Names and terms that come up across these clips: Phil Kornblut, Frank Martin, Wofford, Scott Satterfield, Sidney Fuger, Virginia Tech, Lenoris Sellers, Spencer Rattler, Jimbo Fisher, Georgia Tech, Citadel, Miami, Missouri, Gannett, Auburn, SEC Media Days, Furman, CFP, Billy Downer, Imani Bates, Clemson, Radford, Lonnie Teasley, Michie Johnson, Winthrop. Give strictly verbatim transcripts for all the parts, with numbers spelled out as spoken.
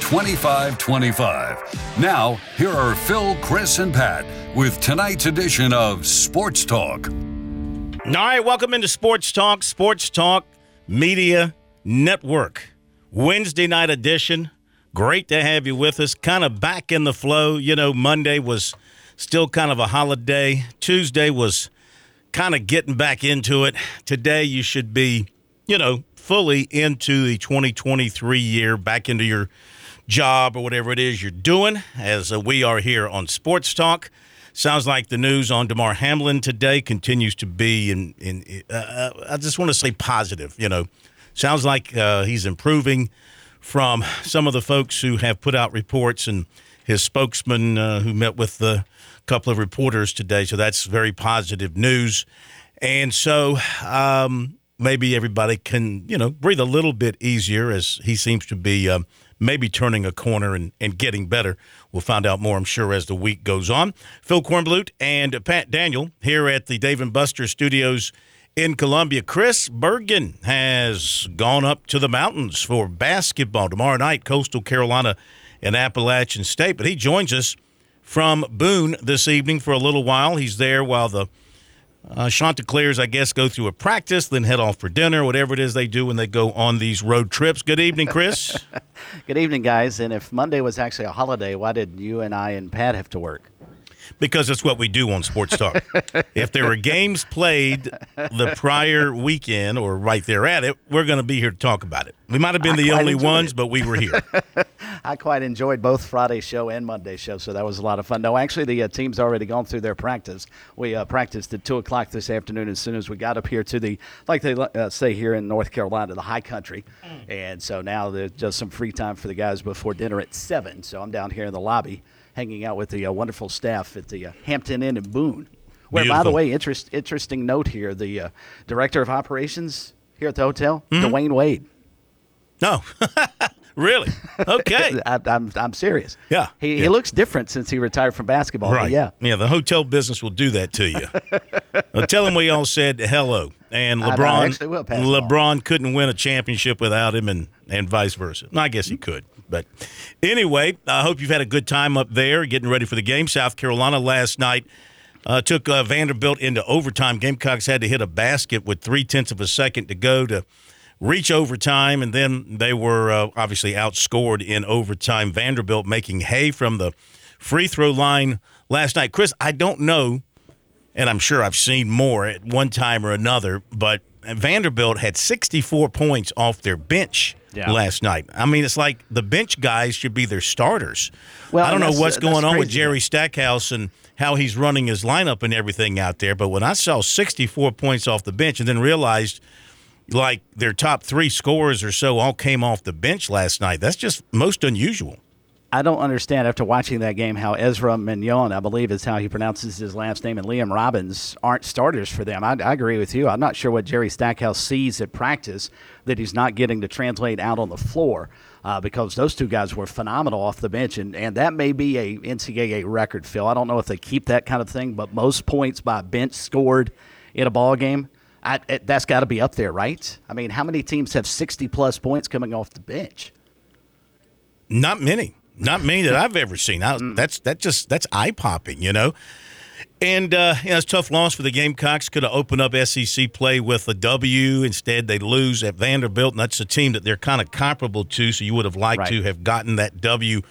two five two five. Now, here are Phil, Chris, and Pat with tonight's edition of Sports Talk. All right, welcome into Sports Talk, Sports Talk Media Network. Wednesday night edition. Great to have you with us. Kind of back in the flow. You know, Monday was still kind of a holiday. Tuesday was kind of getting back into it. Today you should be, you know, fully into the twenty twenty-three year, back into your job or whatever it is you're doing, as we are here on Sports Talk. Sounds like the news on DeMar Hamlin today continues to be, in, in uh, I just want to say positive, you know. Sounds like uh, he's improving from some of the folks who have put out reports, and his spokesman uh, who met with a couple of reporters today. So that's very positive news. And so um, maybe everybody can, you know, breathe a little bit easier as he seems to be um, maybe turning a corner and, and getting better. We'll find out more, I'm sure, as the week goes on. Phil Kornblut and Pat Daniel here at the Dave and Buster Studios in Columbia. Chris Bergen has gone up to the mountains for basketball tomorrow night, Coastal Carolina and Appalachian State. But he joins us from Boone this evening for a little while. He's there while the uh, Chanticleers, I guess, go through a practice, then head off for dinner, whatever it is they do when they go on these road trips. Good evening, Chris. Good evening, guys. And if Monday was actually a holiday, why did you and I and Pat have to work? Because it's what we do on Sports Talk. If there were games played the prior weekend or right there at it, we're going to be here to talk about it. We might have been I the only ones, it. but we were here. I quite enjoyed both Friday's show and Monday's show, so that was a lot of fun. No, actually, the uh, team's already gone through their practice. We uh, practiced at two o'clock this afternoon as soon as we got up here to the, like they uh, say here in North Carolina, the high country. And so now there's just some free time for the guys before dinner at seven, so I'm down here in the lobby, hanging out with the uh, wonderful staff at the uh, Hampton Inn in Boone. Where, Beautiful. By the way, interest, interesting note here, the uh, director of operations here at the hotel, mm-hmm. Dwayne Wade. No. Really? Okay. I, I'm I'm serious. Yeah. He, yeah. he looks different since he retired from basketball. Right. Yeah. Yeah, the hotel business will do that to you. Well, tell him we all said hello. And LeBron will, LeBron couldn't win a championship without him, and, and vice versa. I guess he could. But anyway, I hope you've had a good time up there getting ready for the game. South Carolina last night uh, took uh, Vanderbilt into overtime. Gamecocks had to hit a basket with three-tenths of a second to go to reach overtime, and then they were uh, obviously outscored in overtime. Vanderbilt making hay from the free throw line last night. Chris, I don't know, and I'm sure I've seen more at one time or another, but Vanderbilt had sixty-four points off their bench yeah. last night. I mean, it's like the bench guys should be their starters. Well, I don't know what's going on with Jerry Stackhouse and how he's running his lineup and everything out there, but when I saw sixty-four points off the bench and then realized – like their top three scorers or so all came off the bench last night. That's just most unusual. I don't understand after watching that game how Ezra Mignon, I believe is how he pronounces his last name, and Liam Robbins aren't starters for them. I, I agree with you. I'm not sure what Jerry Stackhouse sees at practice that he's not getting to translate out on the floor uh, because those two guys were phenomenal off the bench, and, and that may be a N C double A record, Phil. I don't know if they keep that kind of thing, but most points by bench scored in a ball game. I, that's got to be up there, right? I mean, how many teams have sixty-plus points coming off the bench? Not many. Not many that I've ever seen. I, mm. That's that just that's eye-popping, you know? And uh, you know, it's a tough loss for the Gamecocks. Could have opened up S E C play with a W. Instead, they lose at Vanderbilt, and that's a team that they're kind of comparable to, so you would have liked right. to have gotten that W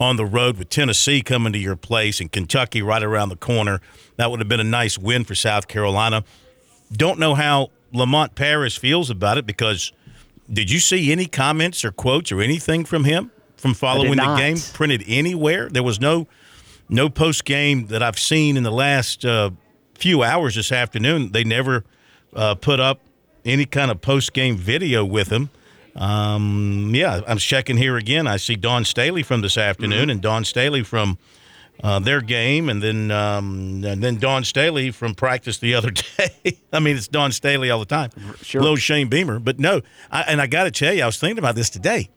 on the road with Tennessee coming to your place and Kentucky right around the corner. That would have been a nice win for South Carolina. Don't know how Lamont Paris feels about it, because did you see any comments or quotes or anything from him from following the game printed anywhere? There was no no post-game that I've seen in the last uh, few hours this afternoon. They never uh, put up any kind of post-game video with him. Um, yeah, I'm checking here again. I see Dawn Staley from this afternoon, mm-hmm. and Dawn Staley from uh, their game, and then um, and then Dawn Staley from practice the other day. I mean, it's Dawn Staley all the time. Sure. Little Shane Beamer. But no, I, and I got to tell you, I was thinking about this today.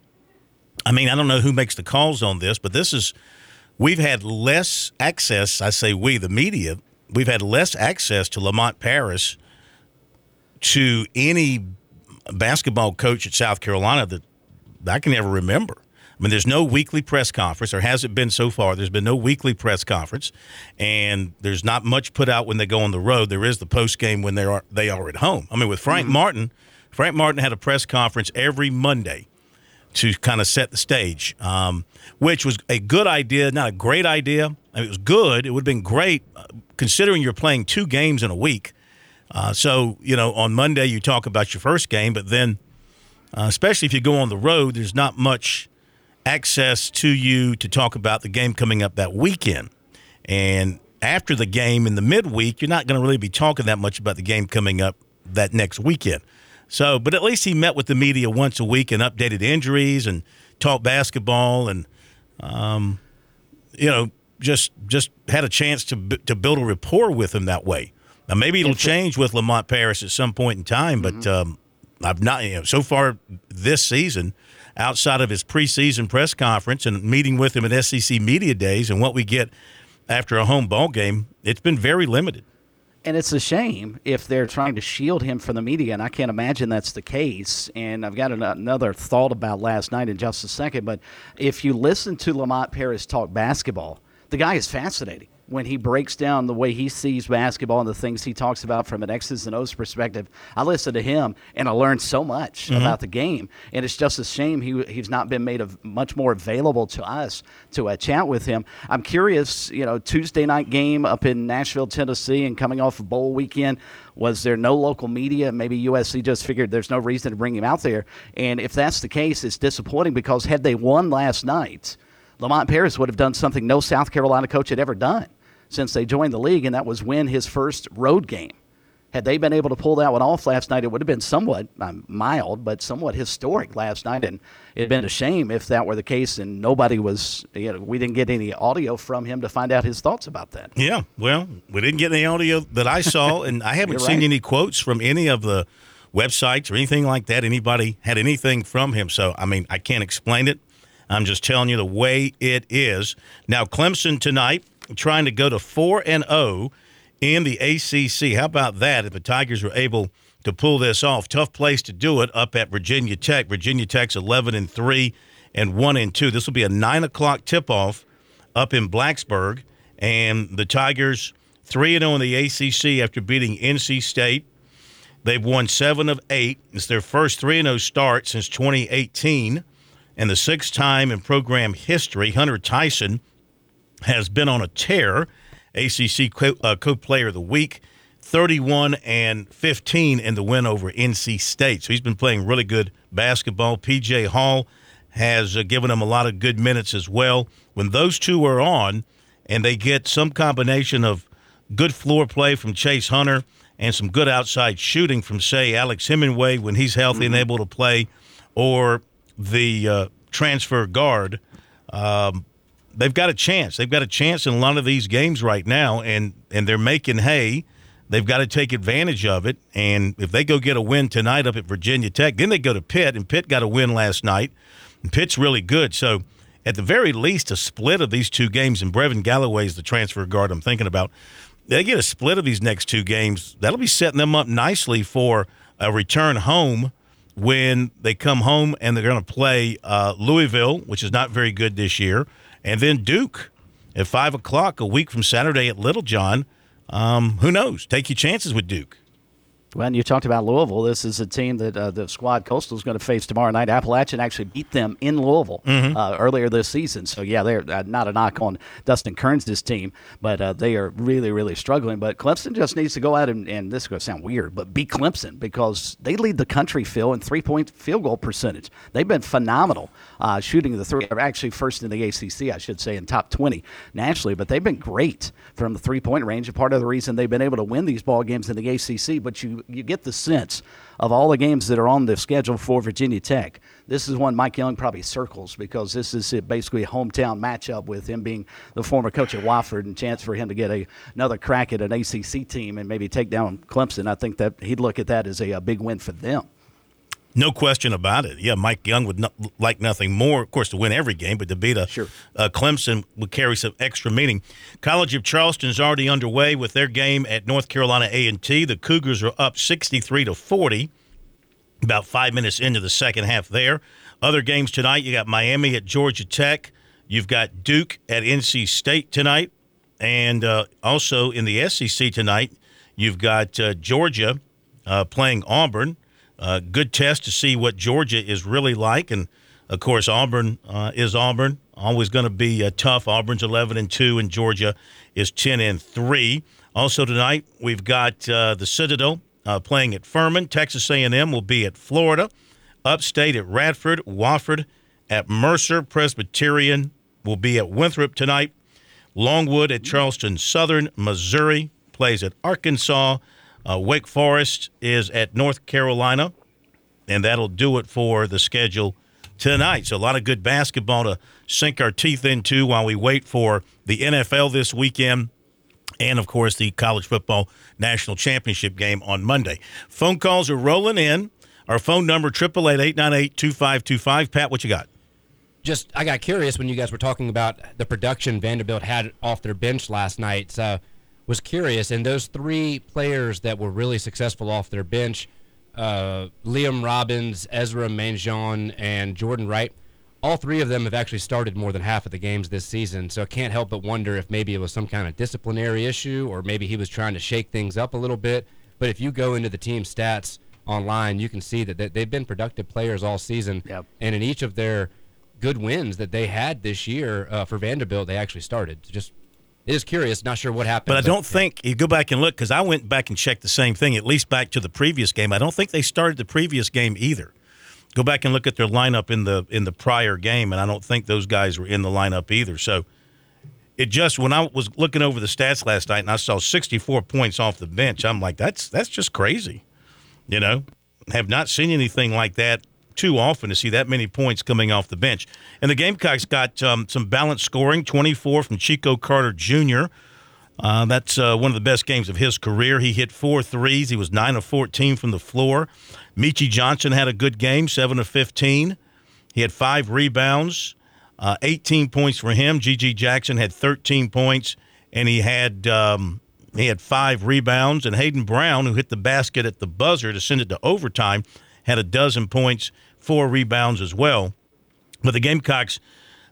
I mean, I don't know who makes the calls on this, but this is – we've had less access – I say we, the media – we've had less access to Lamont Paris, to any basketball coach at South Carolina that I can ever remember. I mean, there's no weekly press conference, or hasn't been so far. There's been no weekly press conference, and there's not much put out when they go on the road. There is the post game when they are they are at home. I mean, with Frank mm-hmm. Martin, Frank Martin had a press conference every Monday to kind of set the stage, um, which was a good idea, not a great idea. I mean, it was good. It would have been great considering you're playing two games in a week. Uh, so, you know, on Monday you talk about your first game, but then uh, especially if you go on the road, there's not much access to you to talk about the game coming up that weekend. And after the game in the midweek, you're not going to really be talking that much about the game coming up that next weekend. So, but at least he met with the media once a week and updated injuries and talked basketball and, um, you know, just just had a chance to to build a rapport with him that way. Now, maybe it'll change with Lamont Paris at some point in time, but mm-hmm. um, I've not, you know, so far this season, outside of his preseason press conference and meeting with him at S E C Media Days and what we get after a home ball game, it's been very limited. And it's a shame if they're trying to shield him from the media, and I can't imagine that's the case. And I've got an, another thought about last night in just a second, but if you listen to Lamont Paris talk basketball, the guy is fascinating when he breaks down the way he sees basketball and the things he talks about from an X's and O's perspective. I listened to him, and I learned so much mm-hmm. about the game. And it's just a shame he he's not been made of much more available to us to uh, chat with him. I'm curious, you know, Tuesday night game up in Nashville, Tennessee, and coming off of bowl weekend, was there no local media? Maybe U S C just figured there's no reason to bring him out there. And if that's the case, it's disappointing because had they won last night, Lamont Paris would have done something no South Carolina coach had ever done since they joined the league, and that was win his first road game. Had they been able to pull that one off last night, it would have been somewhat um, mild, but somewhat historic last night, and it had been a shame if that were the case, and nobody was, you know, we didn't get any audio from him to find out his thoughts about that. Yeah, well, we didn't get any audio that I saw, and I haven't seen right. any quotes from any of the websites or anything like that. Anybody had anything from him, so, I mean, I can't explain it. I'm just telling you the way it is. Now, Clemson tonight trying to go to four and oh in the A C C. How about that if the Tigers were able to pull this off? Tough place to do it up at Virginia Tech. Virginia Tech's eleven and three and one and two. This will be a nine o'clock tip-off up in Blacksburg. And the Tigers three and oh in the A C C after beating N C State. They've won seven of eight. It's their first three and oh start since twenty eighteen. And the sixth time in program history, Hunter Tyson has been on a tear. A C C co- uh, co-player of the week, thirty-one and fifteen in the win over N C State. So he's been playing really good basketball. P J Hall has uh, given him a lot of good minutes as well. When those two are on and they get some combination of good floor play from Chase Hunter and some good outside shooting from, say, Alex Hemingway when he's healthy mm-hmm. and able to play, or the uh, transfer guard, um, they've got a chance. They've got a chance in a lot of these games right now, and, and they're making hay. They've got to take advantage of it, and if they go get a win tonight up at Virginia Tech, then they go to Pitt, and Pitt got a win last night, and Pitt's really good. So at the very least, a split of these two games, and Brevin Galloway is the transfer guard I'm thinking about. They get a split of these next two games. That'll be setting them up nicely for a return home when they come home and they're going to play uh, Louisville, which is not very good this year, and then Duke at five o'clock a week from Saturday at Little John. Um, who knows? Take your chances with Duke. Well, and you talked about Louisville. This is a team that uh, the squad Coastal is going to face tomorrow night. Appalachian actually beat them in Louisville mm-hmm. uh, earlier this season. So, yeah, they're uh, not a knock on Dustin Kearns' team, but uh, they are really, really struggling. But Clemson just needs to go out and, and this is going to sound weird, but beat Clemson because they lead the country, Phil, in three-point field goal percentage. They've been phenomenal uh, shooting the three. They're actually first in the A C C, I should say, in top twenty nationally. But they've been great from the three-point range, and part of the reason they've been able to win these ball games in the A C C. But you you get the sense of all the games that are on the schedule for Virginia Tech. This is one Mike Young probably circles because this is basically a hometown matchup with him being the former coach at Wofford and chance for him to get a, another crack at an A C C team and maybe take down Clemson. I think that he'd look at that as a, a big win for them. No question about it. Yeah, Mike Young would not, like nothing more, of course, to win every game, but to beat a sure. uh, Clemson would carry some extra meaning. College of Charleston is already underway with their game at North Carolina A and T. The Cougars are up sixty-three to forty, about five minutes into the second half there. Other games tonight, you got Miami at Georgia Tech. You've got Duke at N C State tonight. And uh, also in the S E C tonight, you've got uh, Georgia uh, playing Auburn. Uh, good test to see what Georgia is really like. And, of course, Auburn uh, is Auburn. Always going to be uh, tough. Auburn's eleven and two, and Georgia is ten and three. Also tonight, we've got uh, the Citadel uh, playing at Furman. Texas A and M will be at Florida. Upstate at Radford. Wofford at Mercer. Presbyterian will be at Winthrop tonight. Longwood at Charleston Southern. Missouri plays at Arkansas. Uh, Wake Forest is at North Carolina, and that'll do it for the schedule tonight. So a lot of good basketball to sink our teeth into while we wait for the N F L this weekend and, of course, the College Football National Championship game on Monday. Phone calls are rolling in. Our phone number, eight eight eight, eight nine eight, two five two five. Pat, what you got? Just I got curious when you guys were talking about the production Vanderbilt had off their bench last night. So was curious, and those three players that were really successful off their bench, uh, Liam Robbins, Ezra Mangione, and Jordan Wright, all three of them have actually started more than half of the games this season, so I can't help but wonder if maybe it was some kind of disciplinary issue or maybe he was trying to shake things up a little bit. But if you go into the team stats online, you can see that they've been productive players all season, yep. and in each of their good wins that they had this year uh, for Vanderbilt, they actually started. Just It is curious, not sure what happened. But I don't but, think, yeah. you go back and look, because I went back and checked the same thing, at least back to the previous game. I don't think they started the previous game either. Go back and look at their lineup in the in the prior game, and I don't think those guys were in the lineup either. So it just, when I was looking over the stats last night and I saw sixty-four points off the bench, I'm like, that's that's just crazy. You know, have not seen anything like that too often to see that many points coming off the bench. And the Gamecocks got um, some balanced scoring, twenty-four from Chico Carter Junior Uh, that's uh, one of the best games of his career. He hit four threes. He was nine of fourteen from the floor. Michie Johnson had a good game, seven of fifteen. He had five rebounds, uh, eighteen points for him. G G. Jackson had thirteen points, and he had um, he had five rebounds. And Hayden Brown, who hit the basket at the buzzer to send it to overtime, had a dozen points, four rebounds as well. But the Gamecocks,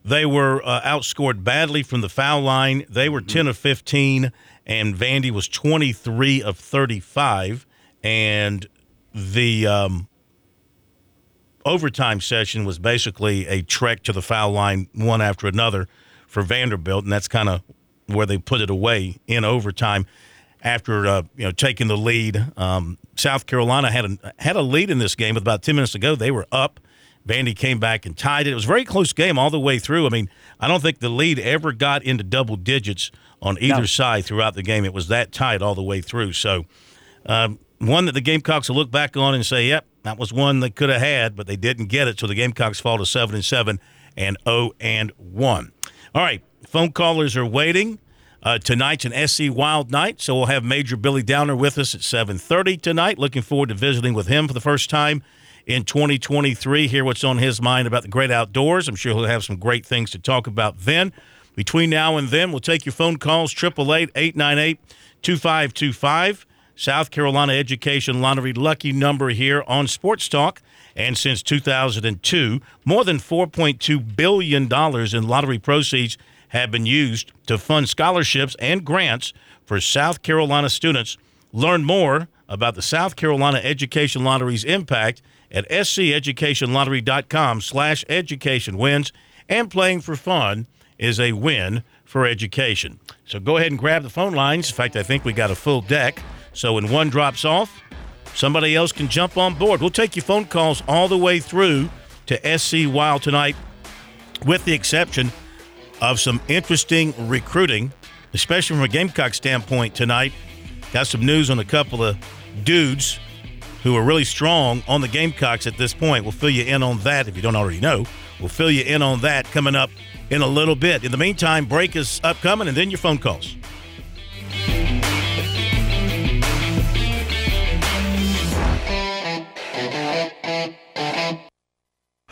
they were uh, outscored badly from the foul line. They were mm-hmm. ten of fifteen, and Vandy was twenty-three of thirty-five. And the um, overtime session was basically a trek to the foul line one after another for Vanderbilt, and that's kind of where they put it away in overtime. After uh, you know taking the lead, um, South Carolina had a, had a lead in this game with about ten minutes to go. They were up. Vandy came back and tied it. It was a very close game all the way through. I mean, I don't think the lead ever got into double digits on either no. side throughout the game. It was that tight all the way through. So um, one that the Gamecocks will look back on and say, yep, that was one they could have had, but they didn't get it. So the Gamecocks fall to seven and seven and oh and one. All right, phone callers are waiting. Uh, tonight's an S C Wild night, so we'll have Major Billy Downer with us at seven thirty tonight. Looking forward to visiting with him for the first time in twenty twenty-three, hear what's on his mind about the great outdoors. I'm sure he'll have some great things to talk about then. Between now and then, we'll take your phone calls, eight eight eight, eight nine eight, two five two five. South Carolina Education Lottery lucky number here on Sports Talk. And since two thousand two, more than four point two billion dollars in lottery proceeds have been used to fund scholarships and grants for South Carolina students. Learn more about the South Carolina Education Lottery's impact at sceducationlottery.com slash education wins. And playing for fun is a win for education. So go ahead and grab the phone lines. In fact, I think we got a full deck. So when one drops off, somebody else can jump on board. We'll take your phone calls all the way through to S C Wild tonight, with the exception of some interesting recruiting, especially from a Gamecock standpoint tonight. Got some news on a couple of dudes who are really strong on the Gamecocks at this point. We'll fill you in on that if you don't already know. We'll fill you in on that coming up in a little bit. In the meantime, break is upcoming and then your phone calls.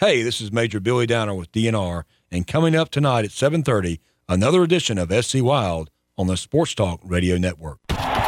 Hey, this is Major Billy Downer with D N R, and coming up tonight at seven thirty, another edition of S C Wild on the Sports Talk Radio Network.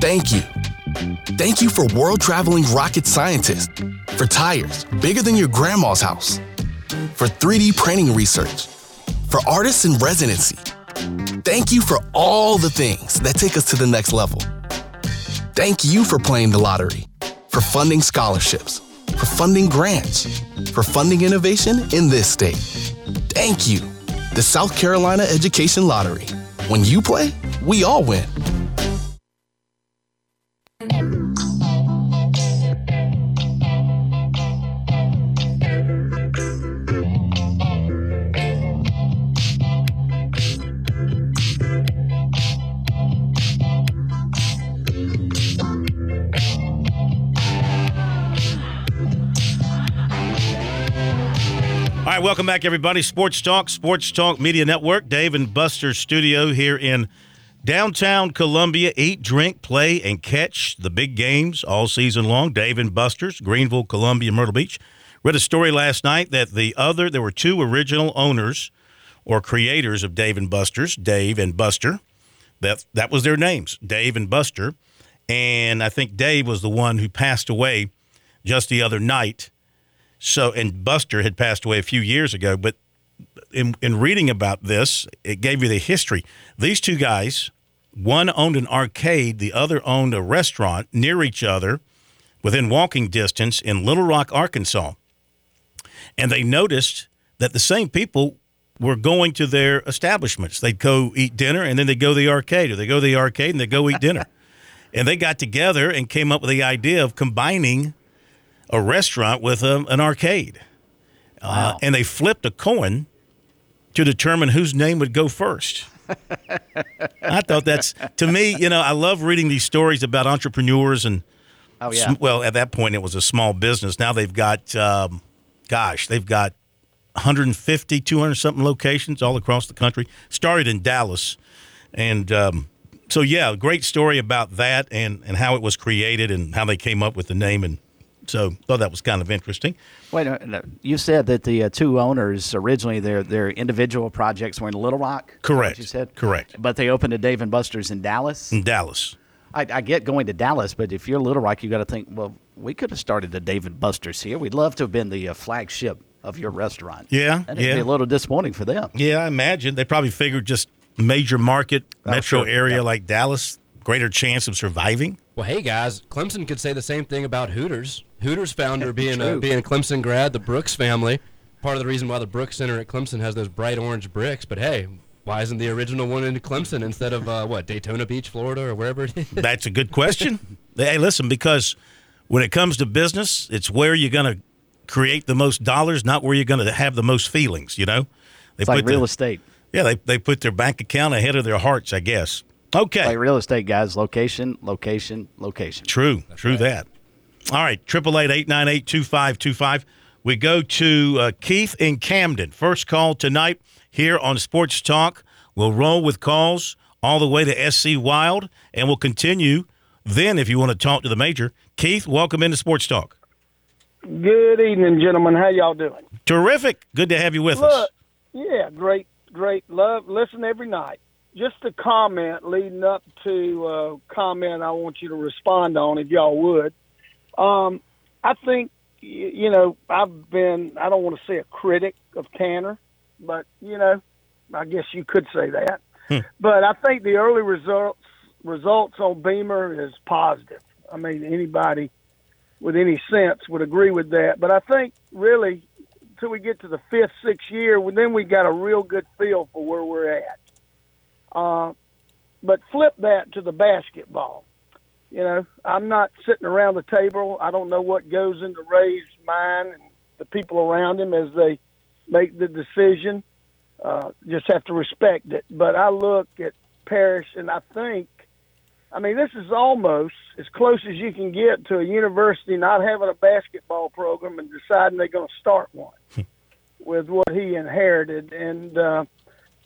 Thank you. Thank you for world-traveling rocket scientists, for tires bigger than your grandma's house, for three D printing research, for artists in residency. Thank you for all the things that take us to the next level. Thank you for playing the lottery, for funding scholarships, for funding grants, for funding innovation in this state. Thank you, the South Carolina Education Lottery. When you play, we all win. All right, welcome back, everybody. Sports Talk, Sports Talk Media Network, Dave and Buster's studio here in downtown Columbia. Eat, drink, play, and catch the big games all season long. Dave and Buster's, Greenville, Columbia, Myrtle Beach. Read a story last night that the other, there were two original owners or creators of Dave and Buster's, Dave and Buster. That, that was their names, Dave and Buster. And I think Dave was the one who passed away just the other night. So, and Buster had passed away a few years ago, but in, in reading about this, it gave you the history. These two guys, one owned an arcade, the other owned a restaurant near each other within walking distance in Little Rock, Arkansas. And they noticed that the same people were going to their establishments. They'd go eat dinner, and then they'd go to the arcade, or they'd go to the arcade, and they'd go eat dinner. And they got together and came up with the idea of combining a restaurant with a, an arcade. Wow. Uh, and they flipped a coin to determine whose name would go first. I thought that's, to me, you know, I love reading these stories about entrepreneurs and, oh, yeah. well, at that point it was a small business. Now they've got, um, gosh, they've got one hundred fifty, two hundred something locations all across the country. Started in Dallas. And um, so, yeah, great story about that and, and how it was created and how they came up with the name. And so thought that was kind of interesting. Wait a minute. You said that the uh, two owners originally, their their individual projects were in Little Rock? Correct. You said? Correct. But they opened a Dave and Buster's in Dallas? In Dallas. I, I get going to Dallas, but if you're Little Rock, you got to think, well, we could have started a Dave and Buster's here. We'd love to have been the uh, flagship of your restaurant. Yeah, and it'd yeah. be a little disappointing for them. Yeah, I imagine. They probably figured just major market, oh, metro sure. area yeah. like Dallas, greater chance of surviving. Well, hey, guys, Clemson could say the same thing about Hooters. Hooters founder being a, being a Clemson grad, the Brooks family. Part of the reason why the Brooks Center at Clemson has those bright orange bricks. But, hey, why isn't the original one in Clemson instead of, uh, what, Daytona Beach, Florida, or wherever it is? That's a good question. Hey, listen, because when it comes to business, it's where you're going to create the most dollars, not where you're going to have the most feelings, you know? They it's put like real the, estate. Yeah, they they put their bank account ahead of their hearts, I guess. Okay. Like real estate, guys. Location, location, location. True. That's True right. that. All right. eight eight eight, eight nine eight, two five two five. We go to uh, Keith in Camden. First call tonight here on Sports Talk. We'll roll with calls all the way to S C Wild, and we'll continue then if you want to talk to the major. Keith, welcome into Sports Talk. Good evening, gentlemen. How y'all doing? Terrific. Good to have you with Look, us. Yeah, great, great. Love, listen every night. Just a comment leading up to a comment I want you to respond on, if y'all would. Um, I think, you know, I've been, I don't want to say a critic of Tanner, but, you know, I guess you could say that. Hmm. But I think the early results results on Beamer is positive. I mean, anybody with any sense would agree with that. But I think, really, until we get to the fifth, sixth year, well, then we got a real good feel for where we're at. Uh, but flip that to the basketball. You know, I'm not sitting around the table. I don't know what goes into Ray's mind and the people around him as they make the decision. Uh, just have to respect it. But I look at Paris, and I think, I mean, this is almost as close as you can get to a university not having a basketball program and deciding they're going to start one with what he inherited. And uh,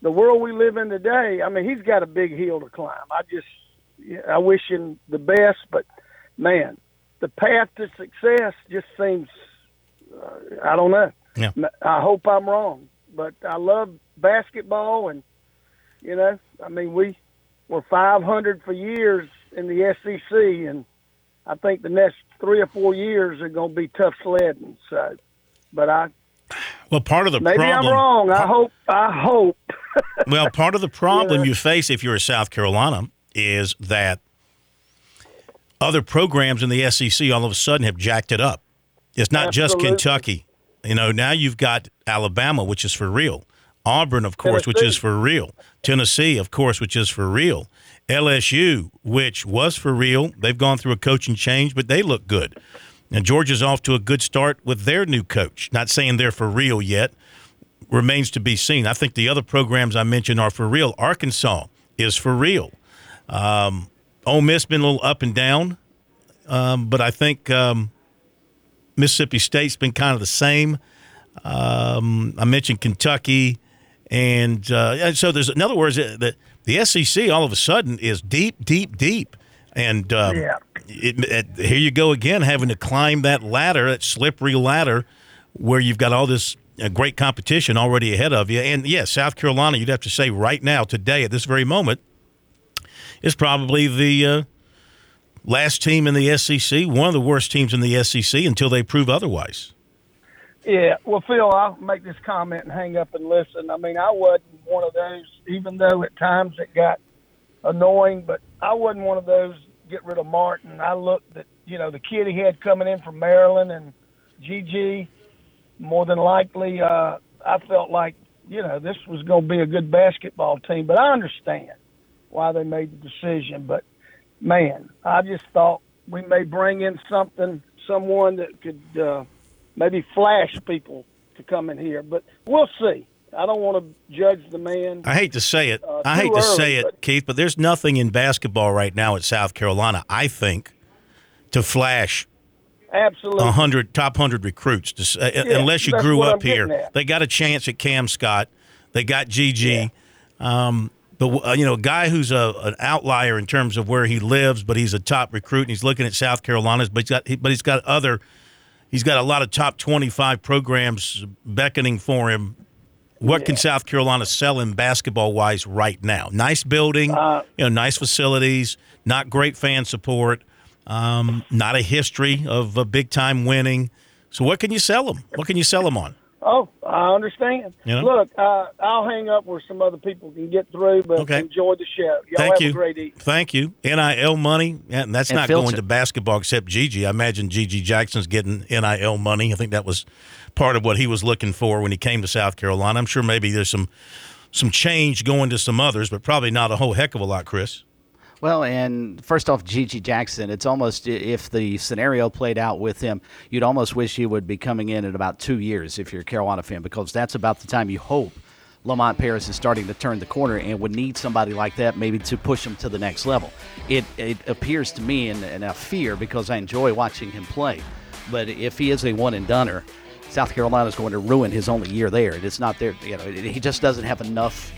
the world we live in today, I mean, he's got a big hill to climb. I just, I wish him the best, but, man, the path to success just seems, uh, I don't know. Yeah. I hope I'm wrong, but I love basketball, and, you know, I mean, we were five hundred for years in the S E C, and I think the next three or four years are going to be tough sledding. So, but I well, part of the maybe problem, I'm wrong. I hope. I hope. Well, part of the problem yeah. you face if you're in South Carolina is that other programs in the S E C all of a sudden have jacked it up. It's not Absolutely. just Kentucky. You know, now you've got Alabama, which is for real. Auburn, of course, Tennessee. which is for real. Tennessee, of course, which is for real. L S U, which was for real. They've gone through a coaching change, but they look good. And Georgia's off to a good start with their new coach. Not saying they're for real yet. Remains to be seen. I think the other programs I mentioned are for real. Arkansas is for real. Um, Ole Miss been a little up and down, um, but I think um, Mississippi State's been kind of the same. Um, I mentioned Kentucky. And, uh, and so there's, in other words, the, the S E C all of a sudden is deep, deep, deep. And um, yeah. it, it, here you go again, having to climb that ladder, that slippery ladder, where you've got all this uh, great competition already ahead of you. And, yes, South Carolina, you'd have to say right now, today, at this very moment, is probably the uh, last team in the S E C, one of the worst teams in the S E C until they prove otherwise. Yeah, well, Phil, I'll make this comment and hang up and listen. I mean, I wasn't one of those, even though at times it got annoying, but I wasn't one of those get rid of Martin. I looked at, you know, the kid he had coming in from Maryland and G G, more than likely, uh, I felt like, you know, this was going to be a good basketball team. But I understand why they made the decision. But, man, I just thought we may bring in something, someone that could uh, – maybe flash people to come in here, but we'll see. I don't want to judge the man. I hate to say it. Uh, I hate to early, say it, but Keith, but there's nothing in basketball right now at South Carolina, I think, to flash absolutely one hundred top one hundred recruits, to, uh, yeah, unless you grew up I'm here. They got a chance at Cam Scott. They got G G. Yeah. Um, but, uh, you know, a guy who's a, an outlier in terms of where he lives, but he's a top recruit, and he's looking at South Carolina's, but he's got, he, but he's got other – he's got a lot of top twenty-five programs beckoning for him. What yeah. can South Carolina sell him basketball-wise right now? Nice building, uh, you know, nice facilities, not great fan support, um, not a history of uh, big-time winning. So what can you sell him? What can you sell him on? Oh, I understand. You know? Look, uh, I'll hang up where some other people can get through, but okay. enjoy the show. Y'all Thank have you. a great evening. Thank you. N I L money, and that's and not filter. going to basketball except G G. I imagine G G. Jackson's getting N I L money. I think that was part of what he was looking for when he came to South Carolina. I'm sure maybe there's some, some change going to some others, but probably not a whole heck of a lot, Chris. Well, and first off, G G. Jackson, it's almost, if the scenario played out with him, you'd almost wish he would be coming in in about two years if you're a Carolina fan, because that's about the time you hope Lamont Paris is starting to turn the corner and would need somebody like that maybe to push him to the next level. It it appears to me, and, and I fear because I enjoy watching him play, but if he is a one-and-doneer, South Carolina's going to ruin his only year there. It's not there, you know, he just doesn't have enough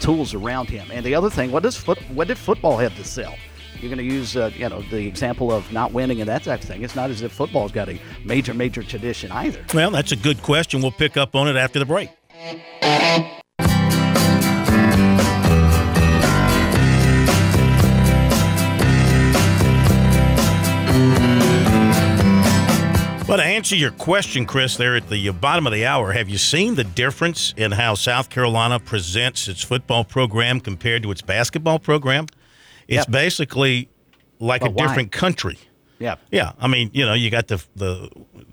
tools around him. And the other thing, what does foot, what did football have to sell? You're going to use, uh, you know, the example of not winning and that type of thing. It's not as if football's got a major, major tradition either. Well, that's a good question. We'll pick up on it after the break. Well, to answer your question, Chris, there at the bottom of the hour, have you seen the difference in how South Carolina presents its football program compared to its basketball program? It's yep. basically like but a why? different country. Yeah. Yeah. I mean, you know, you got the, the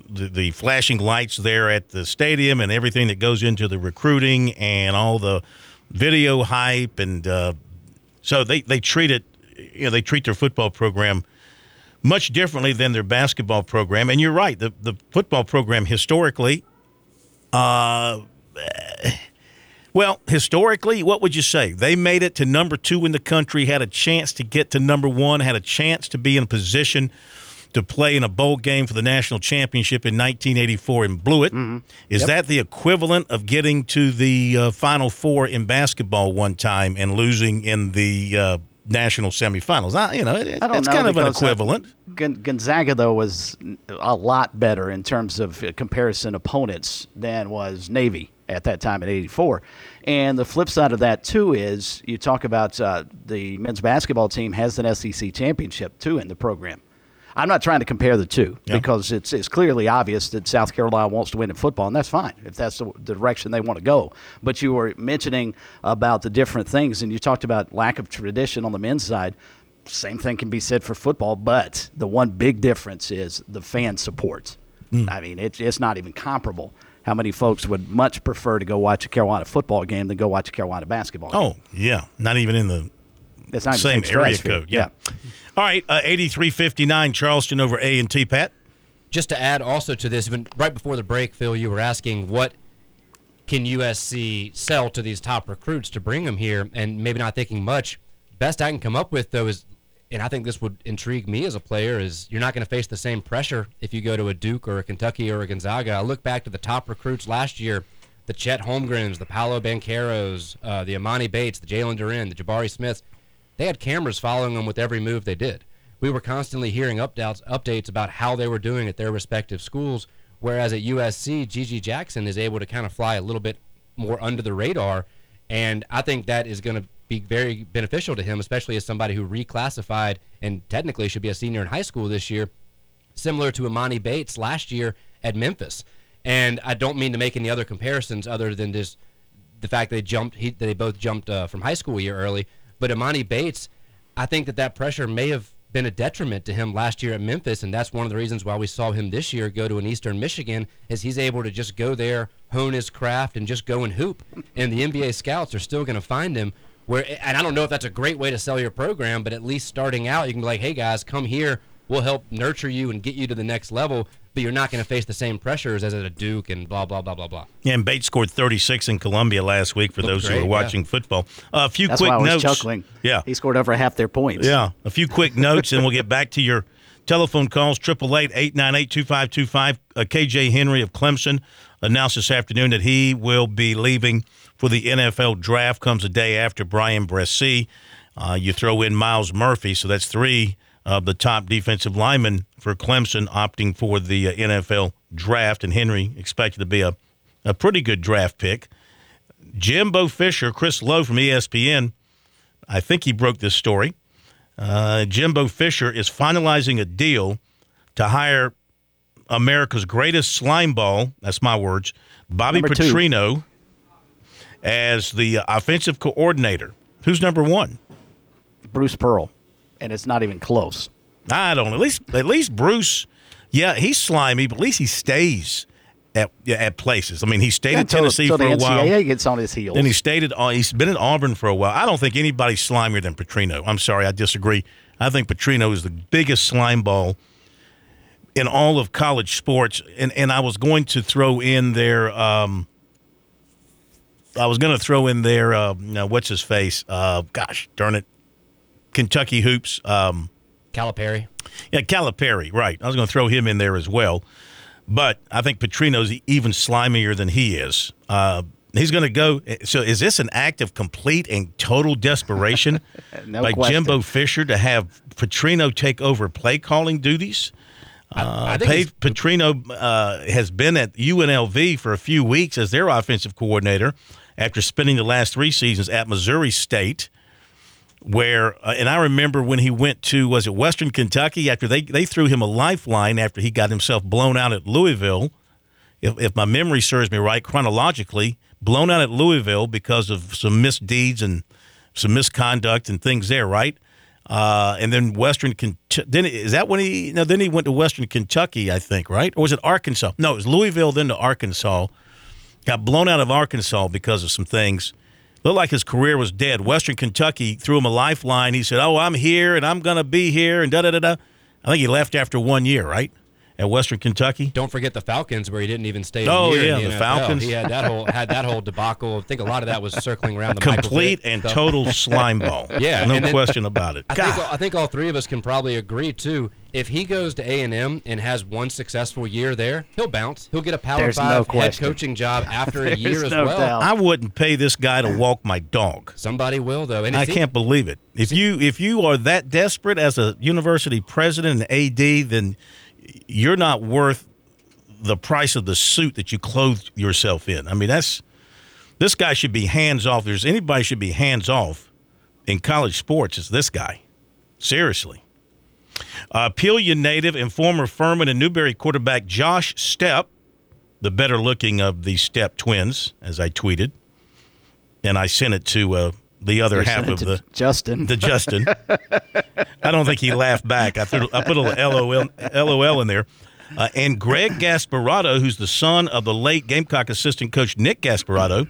the the flashing lights there at the stadium and everything that goes into the recruiting and all the video hype. And uh, so they, they treat it, you know, they treat their football program much differently than their basketball program. And you're right, the, the football program historically, uh, well, historically, what would you say? They made it to number two in the country, had a chance to get to number one, had a chance to be in a position to play in a bowl game for the national championship in nineteen eighty-four and blew it. Mm-hmm. Is yep. that the equivalent of getting to the uh, Final Four in basketball one time and losing in the uh, – national semifinals? I, you know, it, I don't it's know, kind of an equivalent. Gonzaga, though, was a lot better in terms of comparison opponents than was Navy at that time in eighty-four. And the flip side of that, too, is you talk about uh, the men's basketball team has an S E C championship, too, in the program. I'm not trying to compare the two yeah. because it's it's clearly obvious that South Carolina wants to win in football, and that's fine if that's the direction they want to go. But you were mentioning about the different things, and you talked about lack of tradition on the men's side. Same thing can be said for football, but the one big difference is the fan support. Mm. I mean, it, it's not even comparable. How many folks would much prefer to go watch a Carolina football game than go watch a Carolina basketball game? Oh, yeah, not even in the – It's not same area code, yeah. yeah. All right, uh, eighty-three fifty-nine, Charleston over A and T, Pat. Just to add also to this, when, right before the break, Phil, you were asking what can U S C sell to these top recruits to bring them here, and maybe not thinking much. Best I can come up with, though, is, and I think this would intrigue me as a player, is you're not going to face the same pressure if you go to a Duke or a Kentucky or a Gonzaga. I look back to the top recruits last year, the Chet Holmgrens, the Paolo Bancheros, uh, the Imani Bates, the Jalen Duren, the Jabari Smiths. They had cameras following them with every move they did. We were constantly hearing updates, updates about how they were doing at their respective schools, whereas at U S C, G G. Jackson is able to kind of fly a little bit more under the radar, and I think that is going to be very beneficial to him, especially as somebody who reclassified and technically should be a senior in high school this year, similar to Imani Bates last year at Memphis. And I don't mean to make any other comparisons other than just the fact they jumped, he, they both jumped uh, from high school a year early. But Imani Bates, I think that that pressure may have been a detriment to him last year at Memphis, and that's one of the reasons why we saw him this year go to an Eastern Michigan, is he's able to just go there, hone his craft, and just go and hoop. And the N B A scouts are still going to find him. Where, and I don't know if that's a great way to sell your program, but at least starting out, you can be like, hey, guys, come here. We'll help nurture you and get you to the next level, but you're not going to face the same pressures as at a Duke and blah, blah, blah, blah, blah. Yeah, and Bates scored thirty-six in Columbia last week for those great, who were watching yeah. football. Uh, a few That's quick why I was notes. Chuckling. Yeah. He scored over half their points. Yeah. A few quick notes, and we'll get back to your telephone calls. eight eight eight, eight nine eight, two five two five. Uh, K J Henry of Clemson announced this afternoon that he will be leaving for the N F L draft. Comes a day after Brian Bresee. Uh, you throw in Miles Murphy, so that's three of the top defensive linemen for Clemson opting for the uh, N F L draft, and Henry expected to be a, a pretty good draft pick. Jimbo Fisher, Chris Lowe from E S P N, I think he broke this story. Uh, Jimbo Fisher is finalizing a deal to hire America's greatest slime ball, that's my words, Bobby number Petrino, two. as the offensive coordinator. Who's number one? Bruce Pearl. And it's not even close. I don't. At least, at least Bruce. Yeah, he's slimy, but at least he stays at at places. I mean, he stayed yeah, in Tennessee so for a N C double A while. N C double A gets on his heels. Then he stayed at. He's been at Auburn for a while. I don't think anybody's slimier than Petrino. I'm sorry, I disagree. I think Petrino is the biggest slime ball in all of college sports. And and I was going to throw in there. Um, I was going to throw in there. Uh, no, what's his face? Uh, gosh, darn it. Kentucky hoops. Um, Calipari. Yeah, Calipari, right. I was going to throw him in there as well. But I think Petrino's even slimier than he is. Uh, He's going to go. So is this an act of complete and total desperation no by question. Jimbo Fisher to have Petrino take over play calling duties? Uh, I, I think Petrino uh, has been at U N L V for a few weeks as their offensive coordinator after spending the last three seasons at Missouri State, where uh, and I remember when he went to, was it Western Kentucky, after they, they threw him a lifeline after he got himself blown out at Louisville, if, if my memory serves me right, chronologically, blown out at Louisville because of some misdeeds and some misconduct and things there, right? Uh, and then Western – then is that when he – no, then he went to Western Kentucky, I think, right? Or was it Arkansas? No, it was Louisville, then to Arkansas. Got blown out of Arkansas because of some things. Looked like his career was dead. Western Kentucky threw him a lifeline. He said, oh, I'm here, and I'm going to be here, and da-da-da-da. I think he left after one year, right, at Western Kentucky? Don't forget the Falcons, where he didn't even stay oh, year yeah, in the Oh, yeah, the Falcons. He had that whole had that whole debacle. I think a lot of that was circling around the complete and stuff. Total slime ball. Yeah. No then, question about it. I think, I think all three of us can probably agree, too, if he goes to A and M and has one successful year there, he'll bounce. He'll get a Power There's five no head coaching job after a year as no well. Doubt. I wouldn't pay this guy to walk my dog. Somebody will, though. And I he, can't believe it. If you if you are that desperate as a university president and A D, then you're not worth the price of the suit that you clothed yourself in. I mean, that's this guy should be hands off. If there's anybody should be hands off in college sports, it's this guy. Seriously. Uh, Peoria native and former Furman and Newberry quarterback Josh Stepp, the better looking of the Stepp twins, as I tweeted, and I sent it to uh, the other You're half of the Justin. The Justin. I don't think he laughed back. I, threw, I put a little L O L, L O L in there. Uh, and Greg Gasparotto, who's the son of the late Gamecock assistant coach Nick Gasparotto,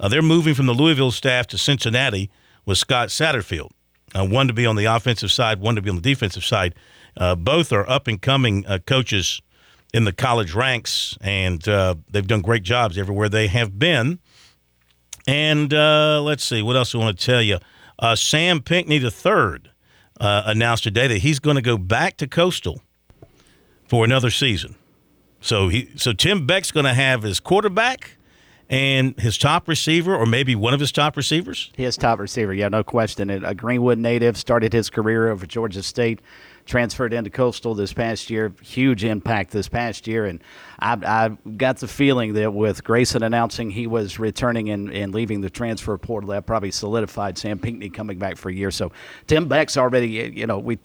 uh, they're moving from the Louisville staff to Cincinnati with Scott Satterfield. Uh, one to be on the offensive side, one to be on the defensive side. Uh, both are up-and-coming uh, coaches in the college ranks, and uh, they've done great jobs everywhere they have been. And uh, let's see, what else I want to tell you? Uh, Sam Pinkney the third uh, announced today that he's going to go back to Coastal for another season. So he, so Tim Beck's going to have his quarterback and his top receiver, or maybe one of his top receivers? His top receiver, yeah, no question. A Greenwood native, started his career over Georgia State, transferred into Coastal this past year, huge impact this past year. And I, I got the feeling that with Grayson announcing he was returning and, and leaving the transfer portal, that probably solidified Sam Pinkney coming back for a year. So Tim Beck's already, you know, we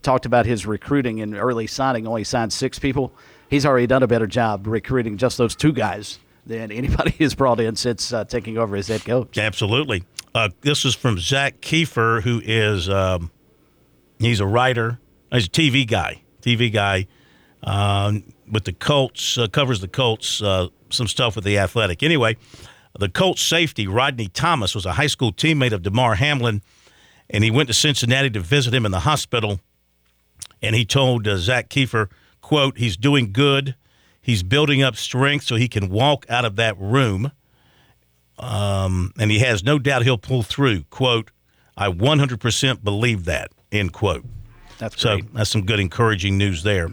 talked about his recruiting and early signing, only signed six people. He's already done a better job recruiting just those two guys than anybody has brought in since uh, taking over as head coach. Absolutely. Uh, this is from Zach Kiefer, who is um, he's a writer. He's a T V guy. T V guy um, with the Colts, uh, covers the Colts, uh, some stuff with The Athletic. Anyway, the Colts safety, Rodney Thomas, was a high school teammate of DeMar Hamlin, and he went to Cincinnati to visit him in the hospital, and he told uh, Zach Kiefer, quote, he's doing good. He's building up strength so he can walk out of that room, um, and he has no doubt he'll pull through. Quote, I one hundred percent believe that, end quote. That's great. So that's some good encouraging news there.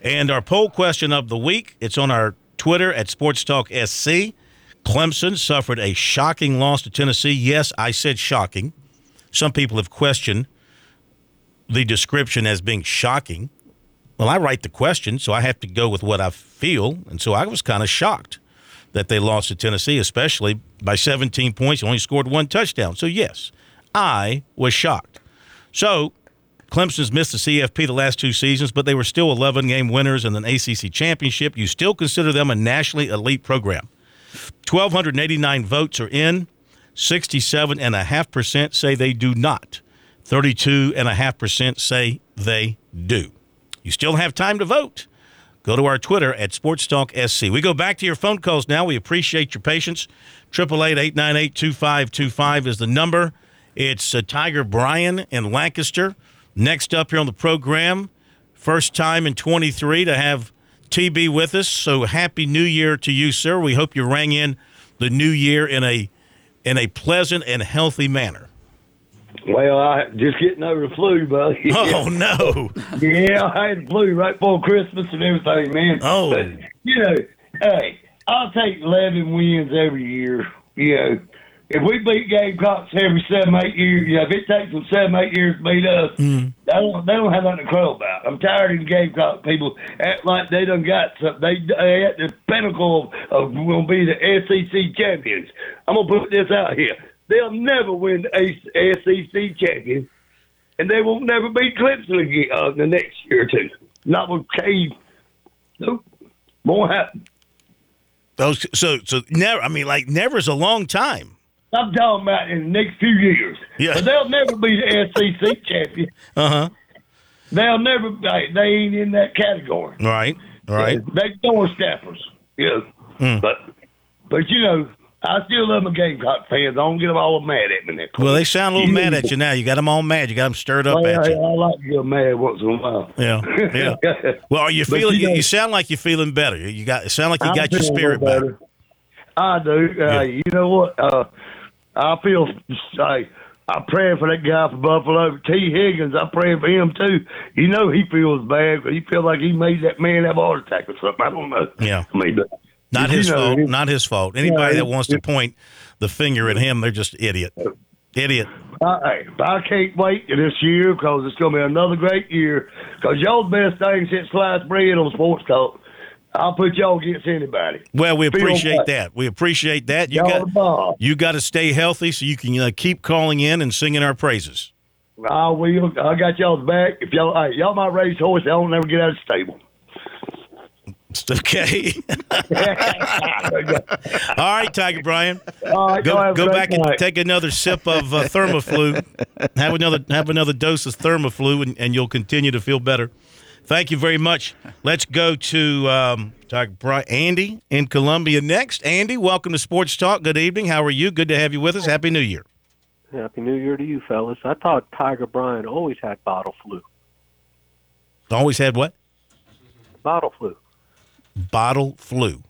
And our poll question of the week, it's on our Twitter at Sports Talk S C. Clemson suffered a shocking loss to Tennessee. Yes, I said shocking. Some people have questioned the description as being shocking. Well, I write the question, so I have to go with what I feel, and so I was kind of shocked that they lost to Tennessee, especially by seventeen points, only scored one touchdown. So, yes, I was shocked. So, Clemson's missed the C F P the last two seasons, but they were still eleven-game winners in an A C C championship. You still consider them a nationally elite program. one thousand two hundred eighty-nine votes are in. sixty-seven point five percent say they do not. thirty-two point five percent say they do. You still have time to vote. Go to our Twitter at Sports Talk S C. We go back to your phone calls now. We appreciate your patience. eight eight eight, eight nine eight, two five two five is the number. It's uh, Tiger Bryan in Lancaster. Next up here on the program, first time in twenty-three to have T B with us. So happy New Year to you, sir. We hope you rang in the new year in a in a pleasant and healthy manner. Well, I just getting over the flu, buddy. Oh, no. Yeah, I had the flu right before Christmas and everything, man. Oh. But, you know, hey, I'll take eleven wins every year. you know, if we beat Gamecocks every seven, eight years, you know, if it takes them seven, eight years to beat us, mm. they don't, they don't have nothing to crow about. I'm tired of the Gamecock people act like they done got something. They, they at the pinnacle of, of going to be the S E C champions. I'm going to put this out here. They'll never win the S E C champion, and they will never beat Clemson again uh, the next year or two. Not with Cave. Nope. Won't happen. Those, so, so never, I mean, like, never is a long time. I'm talking about in the next few years. Yeah. But they'll never be the S E C champion. Uh-huh. They'll never – they ain't in that category. Right, right. They're door-staffers, yeah. Mm. But, but, you know, I still love my Gamecock fans. I don't get them all mad at me now. Well, they sound a little mad at you now. You got them all mad. You got them stirred up well, at you. I, I like to get mad once in a while. Yeah, yeah. Well, are you feeling – you, you sound like you're feeling better. You got. It sounds like you I'm got your spirit better. better. I do. Uh, yeah. You know what? Uh, I feel like I'm praying for that guy from Buffalo, T. Higgins. I'm praying for him, too. You know he feels bad. He feels like he made that man have a heart attack or something. I don't know. Yeah. I mean, but, not his fault. Know, not his fault. Anybody yeah, that wants to point the finger at him, they're just idiot. Idiot. I, I can't wait this year because it's going to be another great year because y'all's best thing since sliced bread on Sports Talk. I'll put y'all against anybody. Well, we appreciate that. We appreciate that. You y'all got you got to stay healthy so you can uh, keep calling in and singing our praises. I will. I got y'all's back. If y'all uh, y'all might raise horse, y'all don't never get out of the stable. Okay. All right, Tiger Brian. All right, go go back night. and take another sip of uh, Thermaflu. have another have another dose of Thermaflu, and, and you'll continue to feel better. Thank you very much. Let's go to um, Andy in Columbia next. Andy, welcome to Sports Talk. Good evening. How are you? Good to have you with us. Happy New Year. Happy New Year to you, fellas. I thought Tiger Bryant always had bottle flu. Always had what? Bottle flu. Bottle flu.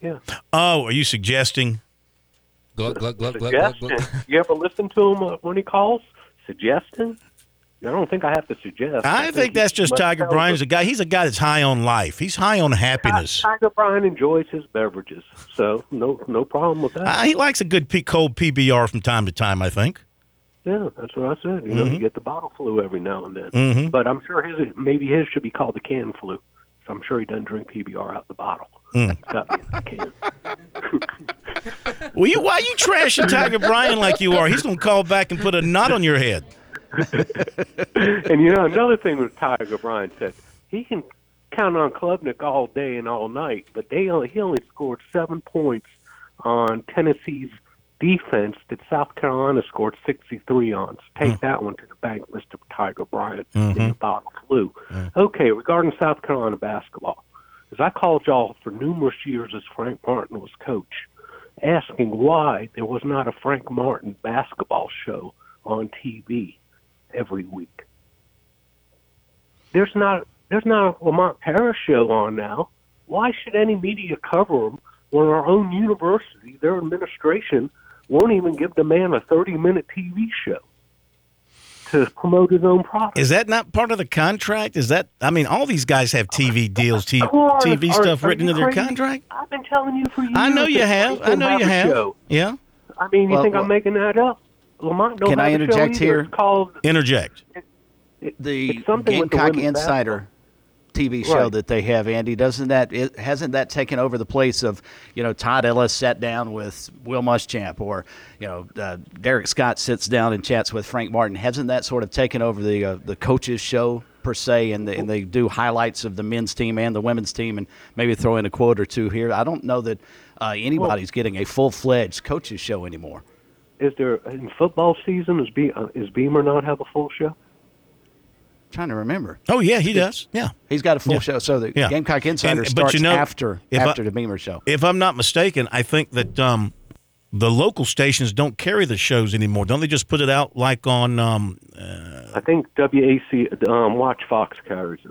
Yeah. Oh, are you suggesting? Glug, glug, glug, glug, glug, glug. You ever listen to him when he calls? Suggesting? I don't think I have to suggest. I, I think, think that's just Tiger Bryan's a guy. He's a guy that's high on life. He's high on happiness. Tiger Bryan enjoys his beverages, so no no problem with that. Uh, he likes a good cold P B R from time to time, I think. Yeah, that's what I said. You mm-hmm. know, you get the bottle flu every now and then. Mm-hmm. But I'm sure his maybe his should be called the can flu. So I'm sure he doesn't drink P B R out the bottle. Mm. It's got to be in the can. Well, you, why are you trashing Tiger Bryan like you are? He's going to call back and put a knot on your head. And, you know, another thing with Tiger Bryant said, he can count on Klubnik all day and all night, but they only, he only scored seven points on Tennessee's defense that South Carolina scored sixty-three on. So take mm. that one to the bank, Mister Tiger Bryant, mm-hmm. in the bottle flu. Mm. Okay, regarding South Carolina basketball, as I called y'all for numerous years as Frank Martin was coach, asking why there was not a Frank Martin basketball show on T V every week. There's not there's not a Lamont Paris show on now. Why should any media cover him when our own university, their administration, won't even give the man a thirty-minute T V show to promote his own product? Is that not part of the contract? Is that I mean, all these guys have T V deals, T V, T V stuff written into their contract? I've been telling you for years. I know you have. I know you have. Yeah. I mean, you think I'm making that up? Lamont, can I interject here? It's called, interject. It, it, the Gamecock the Insider basketball T V show right. that they have, Andy, doesn't that it, hasn't that taken over the place of, you know, Todd Ellis sat down with Will Muschamp, or, you know, uh, Derek Scott sits down and chats with Frank Martin? Hasn't that sort of taken over the uh, the coaches show per se, and, the, and they do highlights of the men's team and the women's team, and maybe throw in a quote or two here? I don't know that uh, anybody's well, getting a full fledged coaches show anymore. Is there in football season? Is Be- uh, is Beamer not have a full show? I'm trying to remember. Oh yeah, he does. Yeah, he's got a full yeah. show. So the yeah. Gamecock Insider and, starts you know, after after I, the Beamer show. If I'm not mistaken, I think that um, the local stations don't carry the shows anymore. Don't they just put it out like on? Um, uh, I think W A C um, Watch Fox carries it.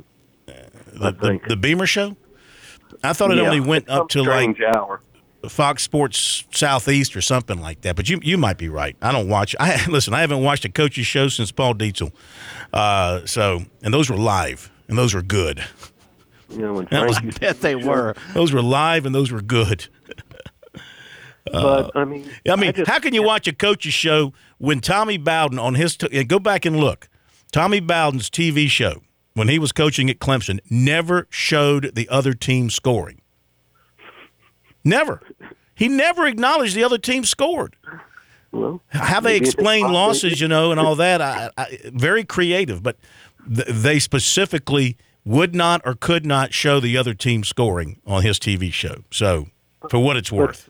Uh, the, the, the Beamer show. I thought it yeah, only went up to like. Hour. Fox Sports Southeast or something like that, but you you might be right. I don't watch. I listen. I haven't watched a coach's show since Paul Dietzel. Uh, so, and those were live, and those were good. You know, when I bet they were. Those were live, and those were good. But, uh, I mean, I mean, I just, how can you watch a coach's show when Tommy Bowden on his t- – go back and look. Tommy Bowden's T V show, when he was coaching at Clemson, never showed the other team scoring. Never. He never acknowledged the other team scored. Well, how they explain losses, you know, and all that, I, I, very creative. But th- they specifically would not or could not show the other team scoring on his T V show. So, for what it's worth.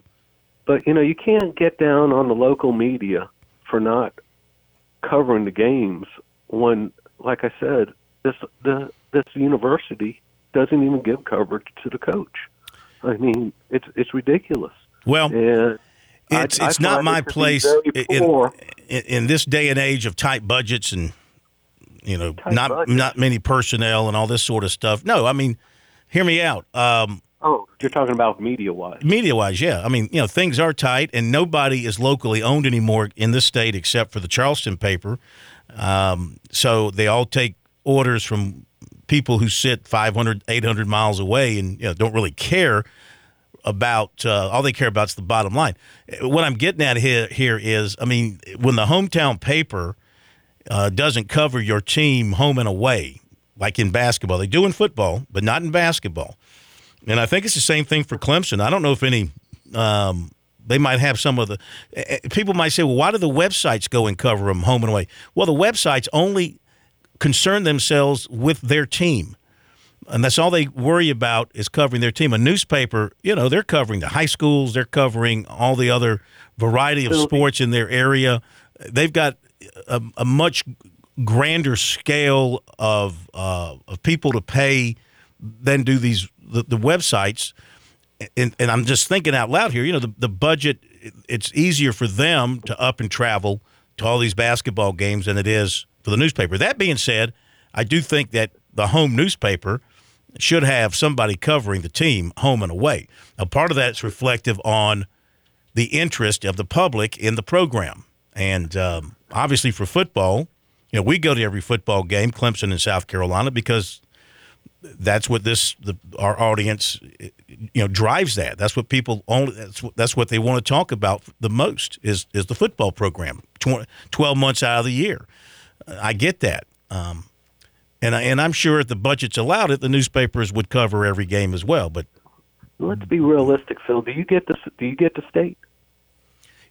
But, you know, you can't get down on the local media for not covering the games when, like I said, this the, this university doesn't even give coverage to the coach. I mean, it's it's ridiculous. Well, and it's I, it's I not my place in, in, in this day and age of tight budgets and, you know, tight not budgets. Not many personnel and all this sort of stuff. No, I mean, hear me out. Um Oh, you're talking about media-wise. Media-wise, yeah. I mean, you know, things are tight, and nobody is locally owned anymore in this state except for the Charleston paper. Um, so they all take orders from people who sit five hundred, eight hundred miles away and, you know, don't really care about uh, – all they care about is the bottom line. What I'm getting at here, here is, I mean, when the hometown paper uh, doesn't cover your team home and away, like in basketball. They do in football, but not in basketball. And I think it's the same thing for Clemson. I don't know if any um, – they might have some of the – people might say, well, why do the websites go and cover them home and away? Well, the websites only concern themselves with their team, and that's all they worry about is covering their team. A newspaper, you know, they're covering the high schools. They're covering all the other variety of sports in their area. They've got a, a much grander scale of, uh, of people to pay than do these – The, the websites, and, and I'm just thinking out loud here, you know, the, the budget, it's easier for them to up and travel to all these basketball games than it is for the newspaper. That being said, I do think that the home newspaper should have somebody covering the team home and away. Now, part of that's reflective on the interest of the public in the program. And um, obviously for football, you know, we go to every football game, Clemson and South Carolina, because that's what this the, our audience, you know, drives that. That's what people only. That's what, that's what they want to talk about the most is is the football program. twelve months out of the year, I get that, um, and I, and I'm sure if the budget's allowed it, the newspapers would cover every game as well. But let's be realistic, Phil. Do you get the Do you get the state?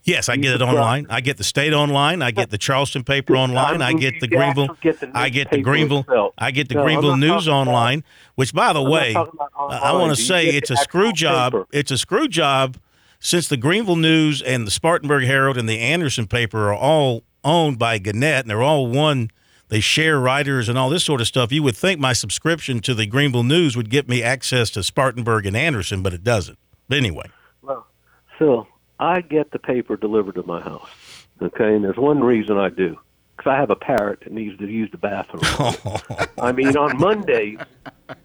Yes, I get it online. I get the state online. I get the Charleston paper online. I get the Greenville. I get the Greenville. I get the Greenville News online. Which, by the way, I want to say it's a screw job. It's a screw job, since the Greenville News and the Spartanburg Herald and the Anderson paper are all owned by Gannett and they're all one. They share writers and all this sort of stuff. You would think my subscription to the Greenville News would get me access to Spartanburg and Anderson, but it doesn't. But anyway, well, Phil. I get the paper delivered to my house, okay? And there's one reason I do, because I have a parrot that needs to use the bathroom. Oh. I mean, on Mondays,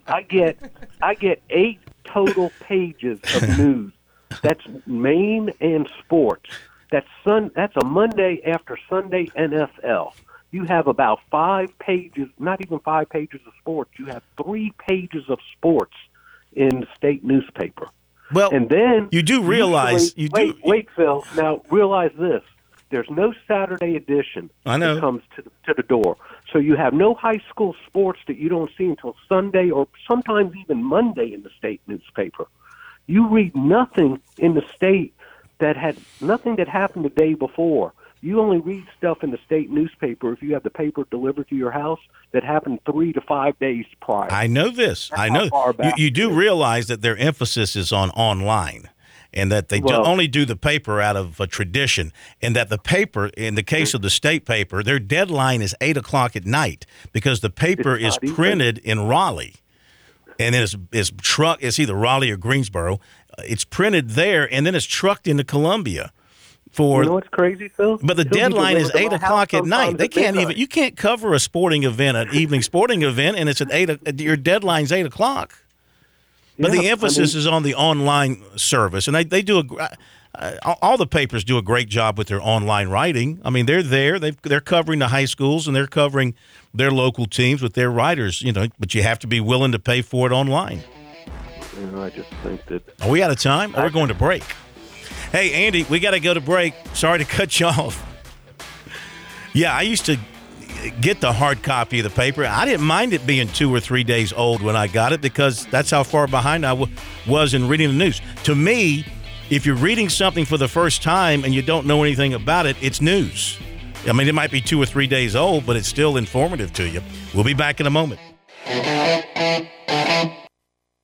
I get I get eight total pages of news. That's Maine and sports. That's, sun, that's a Monday after Sunday N F L. You have about five pages, not even five pages of sports. You have three pages of sports in the state newspaper. Well, and then you do realize usually, you wait, do. Wait, Phil. Now realize this: there's no Saturday edition I know. that comes to the, to the door, so you have no high school sports that you don't see until Sunday or sometimes even Monday in the state newspaper. You read nothing in the state that had nothing that happened the day before. You only read stuff in the state newspaper if you have the paper delivered to your house that happened three to five days prior. I know this. That's I know. You, you do realize that their emphasis is on online and that they well, do only do the paper out of a tradition, and that the paper, in the case of the state paper, their deadline is eight o'clock at night because the paper is printed even. in Raleigh. And then it's, it's, truck, it's either Raleigh or Greensboro. It's printed there, and then it's trucked into Columbia. For, you know what's crazy, Phil? But the Phil deadline is eight o'clock at night. They can't even. You can't cover a sporting event, an evening sporting event, and it's at eight. Your deadline's eight o'clock. But yeah, the emphasis I mean, is on the online service, and they they do a. Uh, all the papers do a great job with their online writing. I mean, they're there. They've, they're covering the high schools and they're covering their local teams with their writers. You know, but you have to be willing to pay for it online. You know, I just think that. Are we out of time? Or we're going to break. Hey, Andy, we got to go to break. Sorry to cut you off. Yeah, I used to get the hard copy of the paper. I didn't mind it being two or three days old when I got it because that's how far behind I w- was in reading the news. To me, if you're reading something for the first time and you don't know anything about it, it's news. I mean, it might be two or three days old, but it's still informative to you. We'll be back in a moment.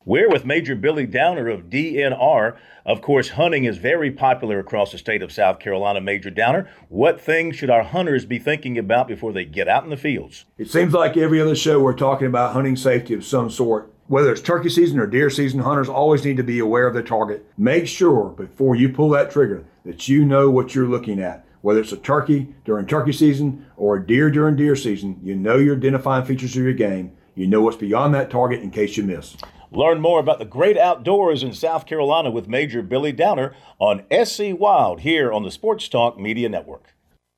We're with Major Billy Downer of D N R. Of course, hunting is very popular across the state of South Carolina. Major Downer, what things should our hunters be thinking about before they get out in the fields? It seems like every other show we're talking about hunting safety of some sort. Whether it's turkey season or deer season, hunters always need to be aware of their target. Make sure before you pull that trigger that you know what you're looking at. Whether it's a turkey during turkey season or a deer during deer season, you know your identifying features of your game. You know what's beyond that target in case you miss. Learn more about the great outdoors in South Carolina with Major Billy Downer on S C Wild here on the Sports Talk Media Network.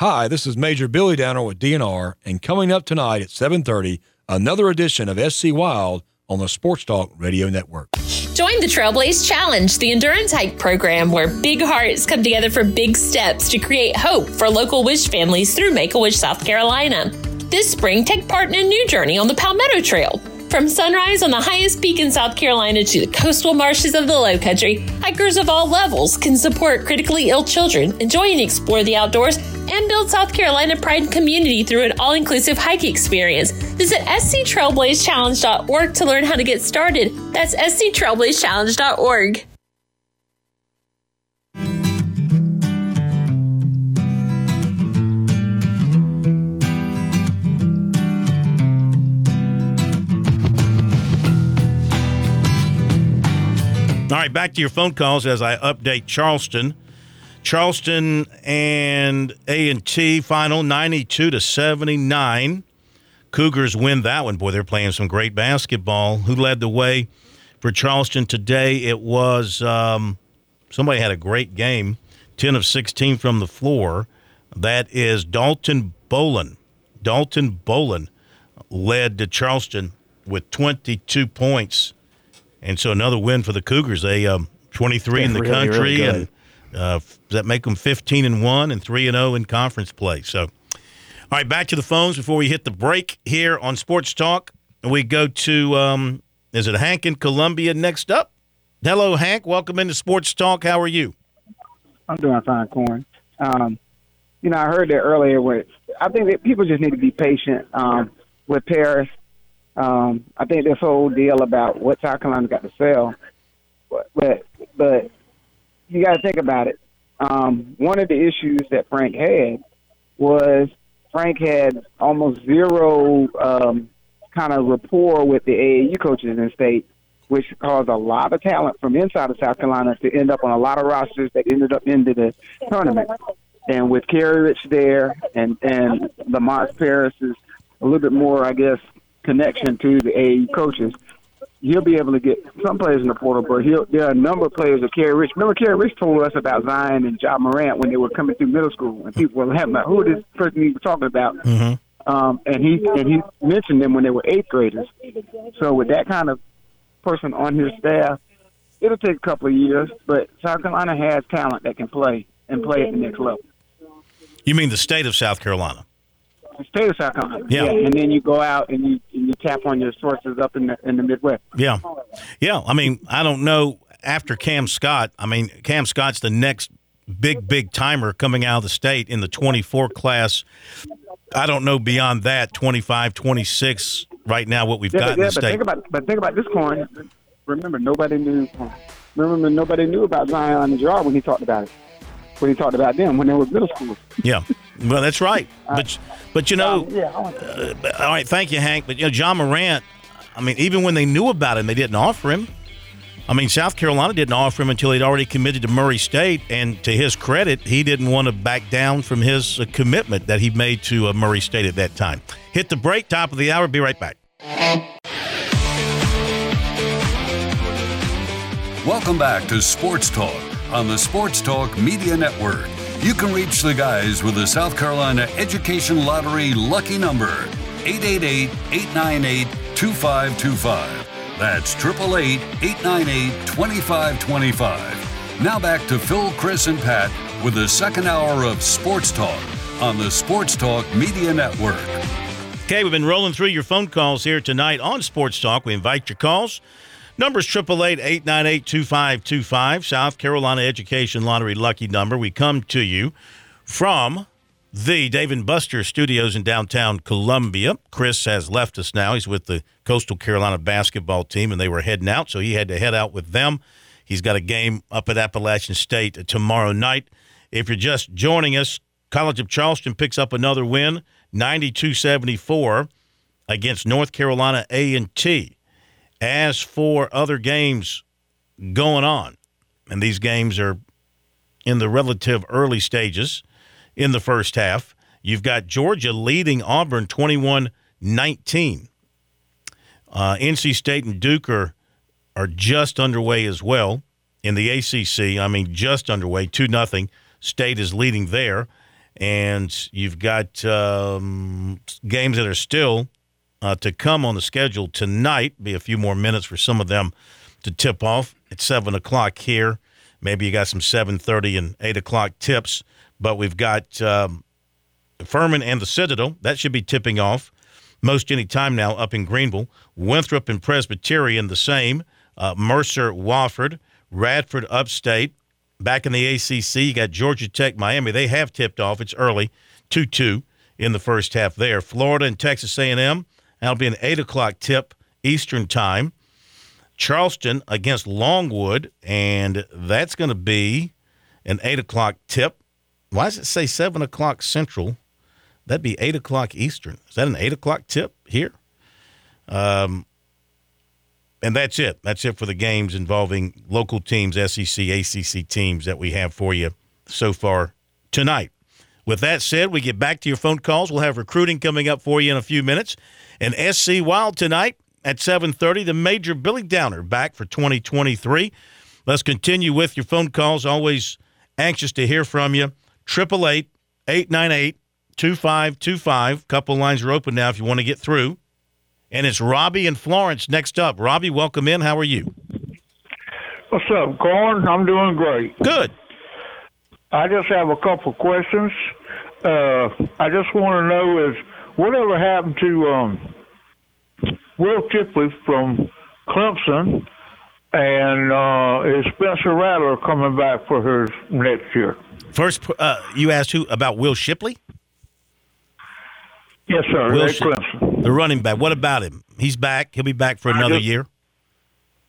Hi, this is Major Billy Downer with D N R, and coming up tonight at seven thirty, another edition of S C Wild on the Sports Talk Radio Network. Join the Trailblaze Challenge, the endurance hike program where big hearts come together for big steps to create hope for local wish families through Make-A-Wish, South Carolina. This spring, take part in a new journey on the Palmetto Trail. From sunrise on the highest peak in South Carolina to the coastal marshes of the Lowcountry, hikers of all levels can support critically ill children, enjoy and explore the outdoors, and build South Carolina pride and community through an all-inclusive hike experience. Visit s c trailblaze challenge dot org to learn how to get started. That's s c trailblaze challenge dot org. All right, back to your phone calls as I update Charleston. Charleston and A and T final ninety-two to seventy-nine. Cougars win that one. Boy, they're playing some great basketball. Who led the way for Charleston today? It was um, somebody had a great game, ten of sixteen from the floor. That is Dalton Bolin. Dalton Bolin led to Charleston with twenty-two points. And so another win for the Cougars. They um, twenty-three They're in the really, country, really and uh, that make them fifteen and one and three and zero in conference play. So, all right, back to the phones before we hit the break here on Sports Talk. And we go to um, is it Hank in Columbia next up? Hello, Hank. Welcome into Sports Talk. How are you? I'm doing fine, Corn. Um, you know, I heard that earlier. Where I think that people just need to be patient um, with Paris. Um, I think this whole deal about what South Carolina got to sell, but but, but you got to think about it. Um, one of the issues that Frank had was Frank had almost zero um, kind of rapport with the A A U coaches in the state, which caused a lot of talent from inside of South Carolina to end up on a lot of rosters that ended up into the tournament. And with Kerry Rich there and, and Lamont Paris is a little bit more, I guess, connection to the A A U coaches, you'll be able to get some players in the portal, but he'll, there are a number of players that Kerry Rich. Remember, Kerry Rich told us about Zion and Ja Morant when they were coming through middle school, and people were having, like, who is this person you were talking about? Mm-hmm. Um, and he and he mentioned them when they were eighth graders. So with that kind of person on his staff, it'll take a couple of years, but South Carolina has talent that can play and play at the next level. You mean the state of South Carolina? The state of South Carolina. Yeah. yeah. And then you go out and you, and you tap on your sources up in the in the Midwest. Yeah. Yeah. I mean, I don't know after Cam Scott. I mean, Cam Scott's the next big, big timer coming out of the state in the twenty-four class. I don't know beyond that, twenty-five, twenty-six right now, what we've yeah, got yeah, in the but state. Think about, but think about this, Corn. Remember, nobody knew. Remember, nobody knew about Zion and Gerard when he talked about it. When he talked about them when they were middle school. Yeah. Well, that's right. But, but you know, yeah, uh, all right, thank you, Hank. But, you know, John Morant, I mean, even when they knew about him, they didn't offer him. I mean, South Carolina didn't offer him until he'd already committed to Murray State, and to his credit, he didn't want to back down from his uh, commitment that he made to uh, Murray State at that time. Hit the break, top of the hour, be right back. Welcome back to Sports Talk on the Sports Talk Media Network. You can reach the guys with the South Carolina Education Lottery lucky number, eight eight eight, eight nine eight, two five two five. That's eight eight eight, eight nine eight, two five two five. Now back to Phil, Chris, and Pat with the second hour of Sports Talk on the Sports Talk Media Network. Okay, we've been rolling through your phone calls here tonight on Sports Talk. We invite your calls. Numbers eight eight eight, eight nine eight, two five two five, South Carolina Education Lottery lucky number. We come to you from the Dave and Buster studios in downtown Columbia. Chris has left us now. He's with the Coastal Carolina basketball team, and they were heading out, so he had to head out with them. He's got a game up at Appalachian State tomorrow night. If you're just joining us, College of Charleston picks up another win, ninety-two seventy-four, against North Carolina A and T. As for other games going on, and these games are in the relative early stages, in the first half, you've got Georgia leading Auburn twenty-one nineteen. Uh, N C State and Duke are, are just underway as well. In the A C C, I mean just underway, two nothing. State is leading there. And you've got um, games that are still uh, to come on the schedule tonight. Be a few more minutes for some of them to tip off at seven o'clock here. Maybe you got some seven thirty and eight o'clock tips. But we've got um, Furman and the Citadel. That should be tipping off most any time now up in Greenville. Winthrop and Presbyterian the same. Uh, Mercer, Wofford, Radford, Upstate. Back in the A C C, you got Georgia Tech, Miami. They have tipped off. It's early, two two in the first half there. Florida and Texas A and M. That'll be an eight o'clock tip Eastern time. Charleston against Longwood, and that's going to be an eight o'clock tip. Why does it say seven o'clock Central? That'd be eight o'clock Eastern. Is that an eight o'clock tip here? Um, and that's it. That's it for the games involving local teams, S E C, A C C teams that we have for you so far tonight. With that said, we get back to your phone calls. We'll have recruiting coming up for you in a few minutes. And S C Wild tonight at seven thirty, the Major Billy Downer back for twenty twenty-three. Let's continue with your phone calls. Always anxious to hear from you. eight eight eight, eight nine eight, two five two five. Couple lines are open now if you want to get through. And it's Robbie in Florence next up. Robbie, welcome in. How are you? What's up, Corn? I'm doing great. Good. I just have a couple questions. Uh, I just want to know is whatever happened to um, Will Shipley from Clemson, and uh, is Spencer Rattler coming back for her next year? First, uh, you asked who about Will Shipley? Yes, sir. Will Sh- Clemson. The running back. What about him? He's back. He'll be back for another just, year.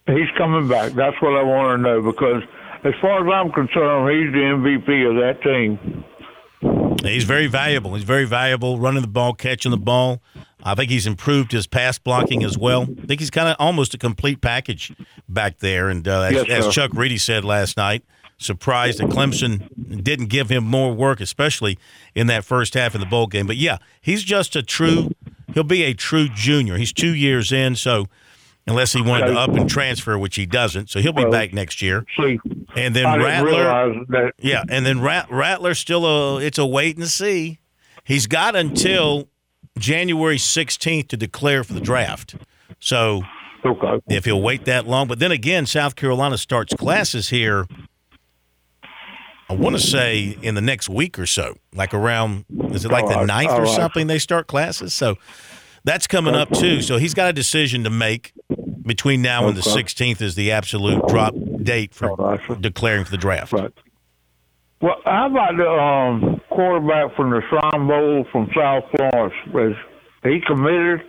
He's coming back. That's what I want to know because, as far as I'm concerned, he's the M V P of that team. He's very valuable. He's very valuable, running the ball, catching the ball. I think he's improved his pass blocking as well. I think he's kind of almost a complete package back there. And uh, as, yes, as Chuck Reedy said last night, surprised that Clemson didn't give him more work, especially in that first half of the bowl game. But, yeah, he's just a true – he'll be a true junior. He's two years in, so unless he wanted to up and transfer, which he doesn't. So he'll be back next year. And then Rattler – yeah, and then Rat- Rattler's still a – it's a wait and see. He's got until January sixteenth to declare for the draft. So if he'll wait that long. But then again, South Carolina starts classes here – I want to say in the next week or so, like around, is it like the ninth or something they start classes? So that's coming up too. So he's got a decision to make between now and the sixteenth is the absolute drop date for declaring for the draft. Right. Well, how about the um, quarterback from the Shrine Bowl from South Florence? Is he committed?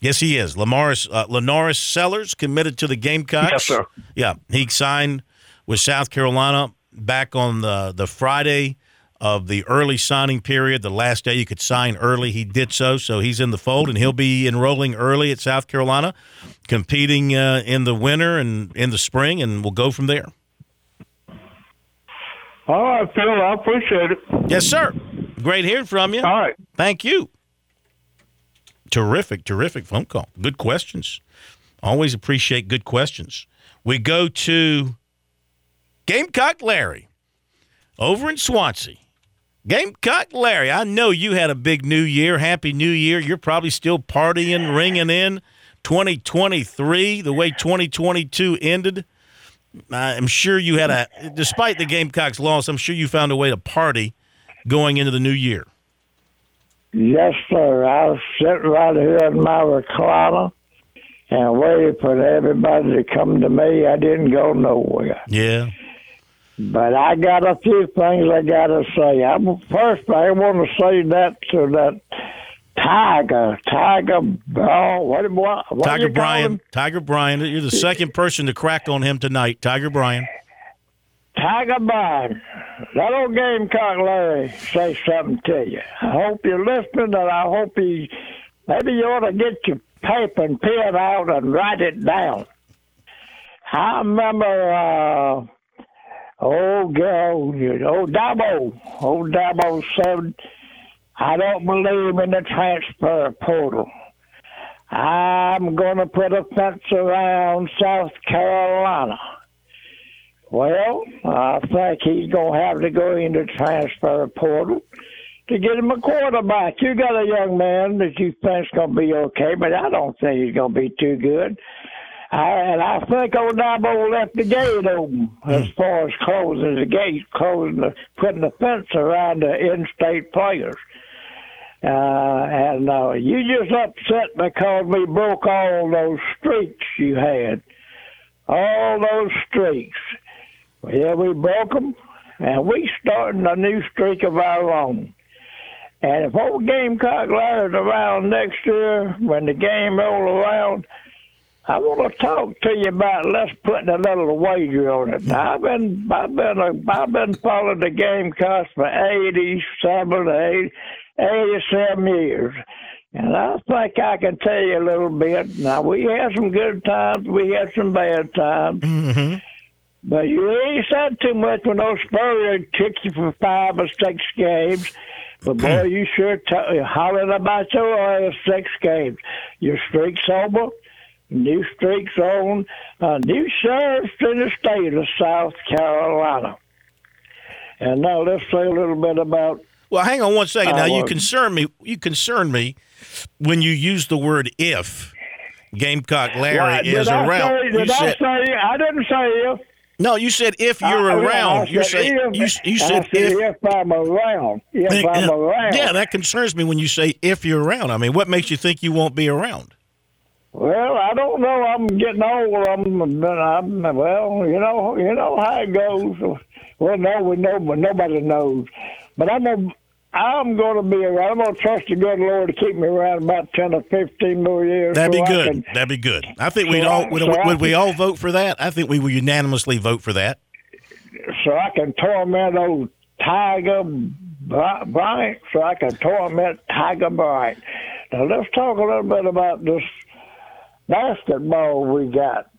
Yes, he is. Lenoris uh, Sellers committed to the Gamecocks. Yes, sir. Yeah, he signed with South Carolina back on the, the Friday of the early signing period, the last day you could sign early. He did so, so he's in the fold, and he'll be enrolling early at South Carolina, competing uh, in the winter and in the spring, and we'll go from there. All right, Phil, I appreciate it. Yes, sir. Great hearing from you. All right. Thank you. Terrific, terrific phone call. Good questions. Always appreciate good questions. We go to Gamecock Larry over in Swansea. Gamecock Larry, I know you had a big new year. Happy New Year. You're probably still partying, ringing in twenty twenty-three, the way twenty twenty-two ended. I'm sure you had a, despite the Gamecocks' loss, I'm sure you found a way to party going into the new year. Yes, sir. I was sitting right here in my recliner and waited for everybody to come to me. I didn't go nowhere. Yeah. But I got a few things I got to say. I, first, I want to say that to that Tiger, Tiger, oh, what, what, what Tiger Bryan, Tiger Bryan. You're the second person to crack on him tonight, Tiger Bryan. Tiger Bryan, that old Gamecock Larry say something to you. I hope you're listening, and I hope he, maybe you ought to get your paper and pen out and write it down. I remember uh, old girl, old Dabo, old Dabo said, I don't believe in the transfer portal. I'm going to put a fence around South Carolina. Well, I think he's going to have to go into transfer portal to get him a quarterback. You got a young man that you think's going to be okay, but I don't think he's going to be too good. I, and I think old Dabo left the gate open as far as closing the gate, closing the, putting the fence around the in-state players. Uh, and uh, you just upset because we broke all those streaks you had. All those streaks. Yeah, we broke them, and we starting a new streak of our own. And if old Gamecock Larry's around next year, when the game rolls around, I want to talk to you about let's put a little wager on it. Now, I've been I've been a, I've been following the Gamecocks for eighty-seven, eighty-seven years, and I think I can tell you a little bit. Now we had some good times, we had some bad times, mm-hmm. but you ain't said too much when those Spurrier took you for five or six games. But, boy, you sure t- hollered about your last six games. Your streak's over. New streaks on, uh, new sheriffs in the state of South Carolina. And now let's say a little bit about. Well, hang on one second. Now, you concern me. You concern me when you use the word "if." Gamecock Larry right, is I around. Say, did I said, say? I didn't say if. No, you said if you're I, around. You said if. You, you said, said if. If I'm around. If and, I'm uh, around. Yeah, that concerns me when you say if you're around. I mean, what makes you think you won't be around? Well, I don't know. I'm getting old. I'm, I'm well, you know, you know how it goes. Well, no, we know, but nobody knows. But I'm gonna, I'm going to be around. I'm going to trust the good Lord to keep me around about ten or fifteen more years. That'd so be good. Can, That'd be good. I think so we'd all would, so would, would we all vote for that? I think we would unanimously vote for that. So I can torment old Tiger Bryant. So I can torment Tiger Bryant. Now let's talk a little bit about this basketball we got.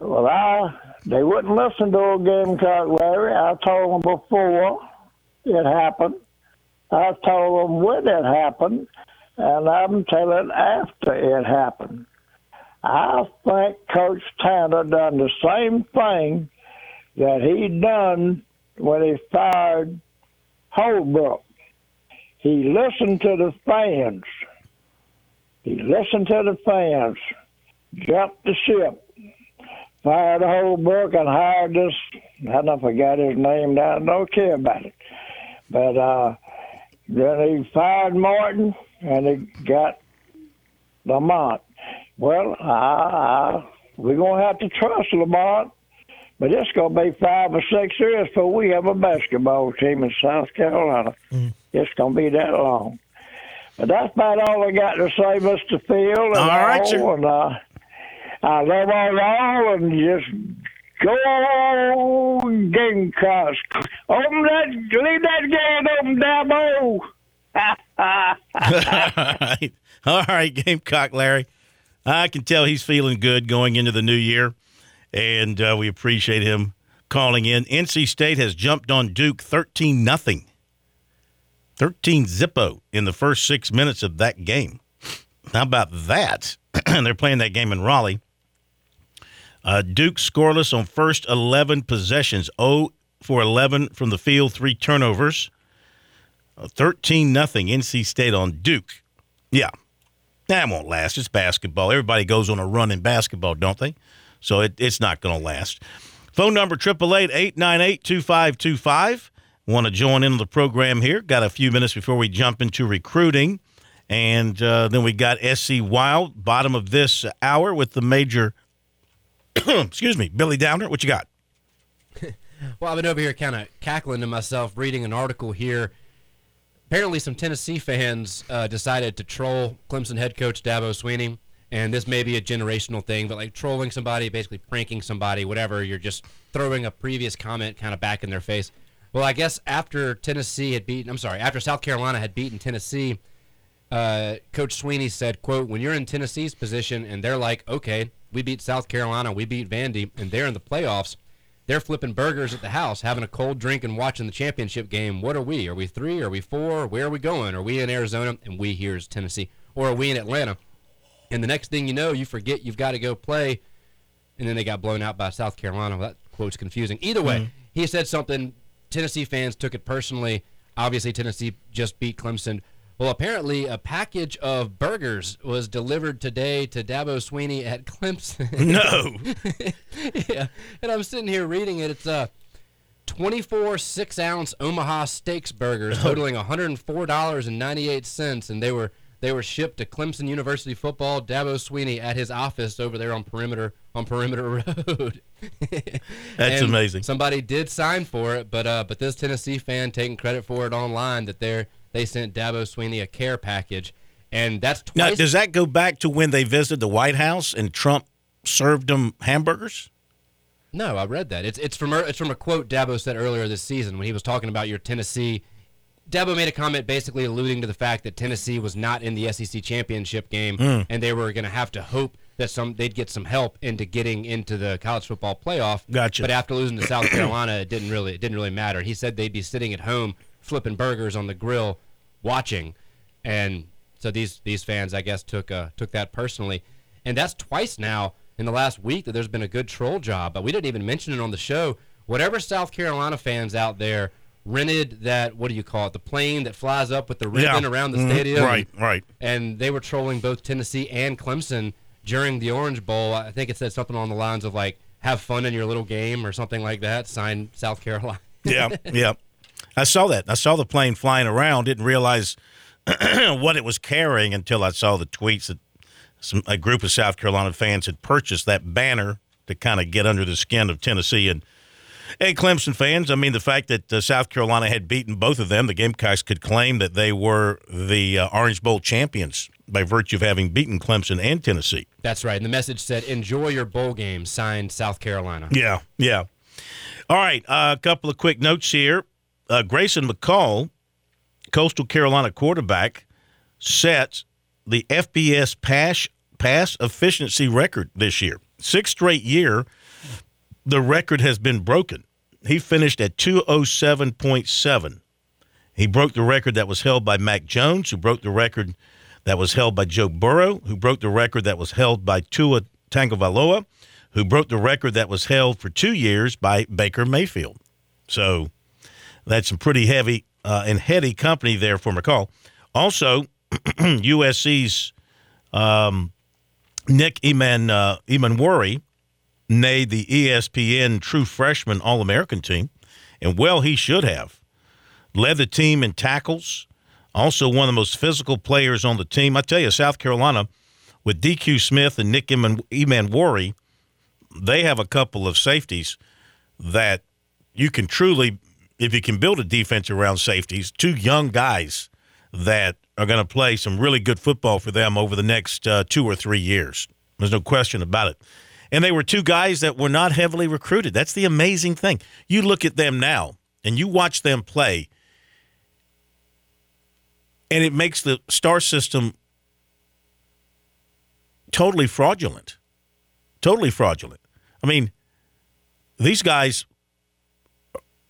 Well, I they wouldn't listen to old Gamecock Larry. I told them before it happened. I told them when it happened, and I'm telling after it happened. I think Coach Tanner done the same thing that he done when he fired Holbrook. He listened to the fans. He listened to the fans, jumped the ship, fired Holbrook, and hired this. I don't forgot his name now. I don't care about it. But uh, then he fired Martin, and he got Lamont. Well, I, I, we're going to have to trust Lamont, but it's going to be five or six years before we have a basketball team in South Carolina. Mm. It's going to be that long. But that's about all I got to say, Mister Phil. And all right, sir. And, uh, I love all y'all, and just go on, Gamecocks. Open that, leave that gate open, Dabo. All right. All right, Gamecock Larry. I can tell he's feeling good going into the new year, and uh, we appreciate him calling in. N C State has jumped on Duke thirteen nothing. thirteen zippo in the first six minutes of that game. How about that? They're playing that game in Raleigh. Uh, Duke scoreless on first eleven possessions, zero for eleven from the field, three turnovers. thirteen nothing N C State on Duke. Yeah, that won't last. It's basketball. Everybody goes on a run in basketball, don't they? So it, it's not going to last. Phone number triple eight, eight nine eight, two five two five. Want to join in on the program here. Got a few minutes before we jump into recruiting. And uh, then we got S C Wild, bottom of this hour with the major, excuse me, Billy Downer. What you got? Well, I've been over here kind of cackling to myself, reading an article here. Apparently some Tennessee fans uh, decided to troll Clemson head coach Dabo Swinney, and this may be a generational thing, but like trolling somebody, basically pranking somebody, whatever, you're just throwing a previous comment kind of back in their face. Well, I guess after Tennessee had beaten, I'm sorry, after South Carolina had beaten Tennessee, uh, Coach Swinney said, quote, when you're in Tennessee's position and they're like, okay, we beat South Carolina, we beat Vandy, and they're in the playoffs, they're flipping burgers at the house, having a cold drink and watching the championship game. What are we? Are we three? Are we four? Where are we going? Are we in Arizona? And we here is Tennessee. Or are we in Atlanta? And the next thing you know, you forget you've got to go play. And then they got blown out by South Carolina. Well, that quote's confusing. Either way, mm-hmm. He said something. Tennessee fans took it personally. Obviously, Tennessee just beat Clemson. Well, apparently, a package of burgers was delivered today to Dabo Swinney at Clemson. No. Yeah, and I'm sitting here reading it. It's uh, twenty-four six-ounce Omaha Steaks burgers totaling one hundred four dollars and ninety-eight cents, and they were they were shipped to Clemson University football. Dabo Swinney at his office over there on Perimeter on Perimeter Road. That's and amazing. Somebody did sign for it, but uh, but this Tennessee fan taking credit for it online that they're. They sent Dabo Swinney a care package, and that's twice. Now, does that go back to when they visited the White House and Trump served them hamburgers? No, I read that. It's it's from it's from a quote Dabo said earlier this season when he was talking about your Tennessee. Dabo made a comment basically alluding to the fact that Tennessee was not in the S E C championship game, mm. and they were going to have to hope that some they'd get some help into getting into the college football playoff. Gotcha. But after losing to South Carolina, it didn't really it didn't really matter. He said they'd be sitting at home flipping burgers on the grill, watching, and so these these fans, I guess, took uh, took that personally, and that's twice now in the last week that there's been a good troll job. But we didn't even mention it on the show. Whatever South Carolina fans out there rented that, what do you call it, the plane that flies up with the ribbon yeah. around the mm-hmm. stadium, right, right, and they were trolling both Tennessee and Clemson during the Orange Bowl. I think it said something on the lines of like, "Have fun in your little game" or something like that. Signed South Carolina. Yeah, yeah. I saw that. I saw the plane flying around. Didn't realize what it was carrying until I saw the tweets that some, a group of South Carolina fans had purchased that banner to kind of get under the skin of Tennessee and and Clemson fans. I mean, the fact that uh, South Carolina had beaten both of them, the Gamecocks could claim that they were the uh, Orange Bowl champions by virtue of having beaten Clemson and Tennessee. That's right. And the message said, enjoy your bowl game, signed South Carolina. Yeah, yeah. All right, uh, a couple of quick notes here. Uh, Grayson McCall, Coastal Carolina quarterback, set the F B S pass, pass efficiency record this year. Sixth straight year, the record has been broken. He finished at two oh seven point seven. He broke the record that was held by Mac Jones, who broke the record that was held by Joe Burrow, who broke the record that was held by Tua Tagovailoa, who broke the record that was held for two years by Baker Mayfield. So... that's some pretty heavy uh, and heady company there for McCall. Also, U S C's um, Nick Eman, uh, Emanwori made the E S P N True Freshman All-American team, and well, he should have. Led the team in tackles, also one of the most physical players on the team. I tell you, South Carolina, with D Q Smith and Nick Eman- Emanwori, they have a couple of safeties that you can truly – if you can build a defense around safeties, two young guys that are going to play some really good football for them over the next uh, two or three years. There's no question about it. And they were two guys that were not heavily recruited. That's the amazing thing. You look at them now, and you watch them play, and it makes the star system totally fraudulent. Totally fraudulent. I mean, these guys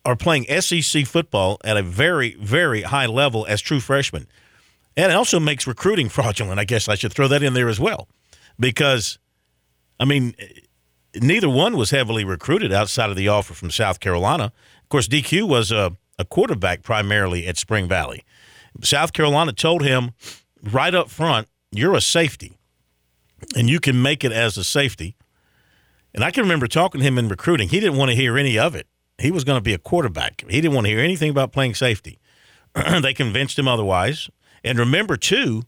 are playing S E C football at a very, very high level as true freshmen. And it also makes recruiting fraudulent. I guess I should throw that in there as well. Because, I mean, neither one was heavily recruited outside of the offer from South Carolina. Of course, D Q was a, a quarterback primarily at Spring Valley. South Carolina told him right up front, you're a safety, and you can make it as a safety. And I can remember talking to him in recruiting. He didn't want to hear any of it. He was going to be a quarterback. He didn't want to hear anything about playing safety. They convinced him otherwise. And remember, too,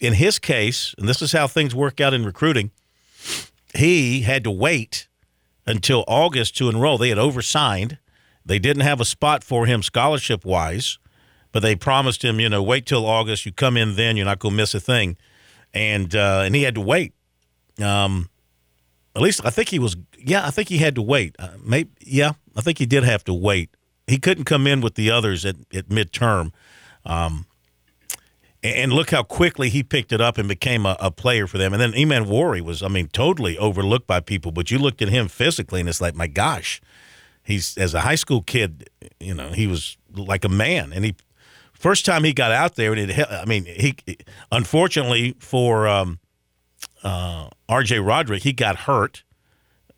in his case, and this is how things work out in recruiting, he had to wait until August to enroll. They had oversigned. They didn't have a spot for him scholarship-wise, but they promised him, you know, wait till August. You come in then. You're not going to miss a thing. And uh, and he had to wait. Um, at least I think he was – yeah, I think he had to wait. Uh, maybe, yeah, I think he did have to wait. He couldn't come in with the others at, at midterm. Um, and, and look how quickly he picked it up and became a, a player for them. And then Eman Worry was, I mean, totally overlooked by people. But you looked at him physically, and it's like, my gosh, he's as a high school kid, you know, he was like a man. And he first time he got out there, and it, I mean, he unfortunately for um, uh, R J. Roderick, he got hurt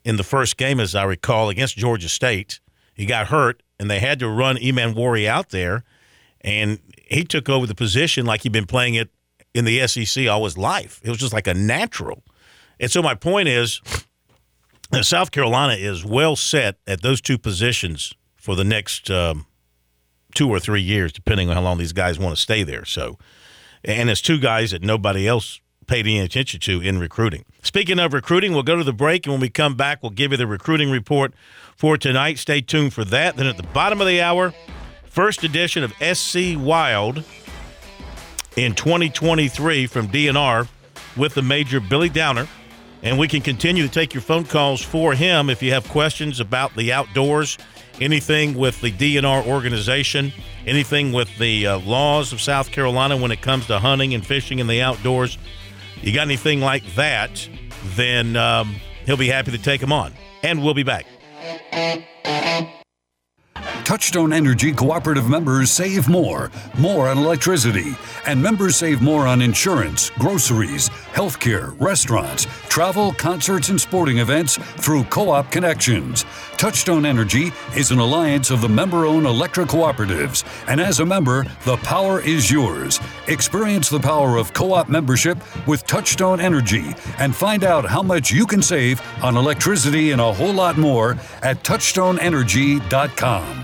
in the first game, as I recall, against Georgia State. He got hurt, and they had to run Eman Worry out there, and he took over the position like he'd been playing it in the S E C all his life. It was just like a natural. And so my point is, South Carolina is well set at those two positions for the next um, two or three years, depending on how long these guys want to stay there. So, and it's two guys that nobody else paid any attention to in recruiting. Speaking of recruiting, we'll go to the break, and when we come back, we'll give you the recruiting report for tonight. Stay tuned for that. Then at the bottom of the hour, first edition of S C Wild in twenty twenty-three from D N R with the Major Billy Downer, and we can continue to take your phone calls for him if you have questions about the outdoors, anything with the D N R organization, anything with the uh, laws of South Carolina when it comes to hunting and fishing in the outdoors. You got anything like that, then um, he'll be happy to take them on. And we'll be back. Touchstone Energy cooperative members save more, more on electricity, and members save more on insurance, groceries, healthcare, restaurants, travel, concerts, and sporting events through co-op connections. Touchstone Energy is an alliance of the member-owned electric cooperatives, and as a member, the power is yours. Experience the power of co-op membership with Touchstone Energy and find out how much you can save on electricity and a whole lot more at touchstone energy dot com.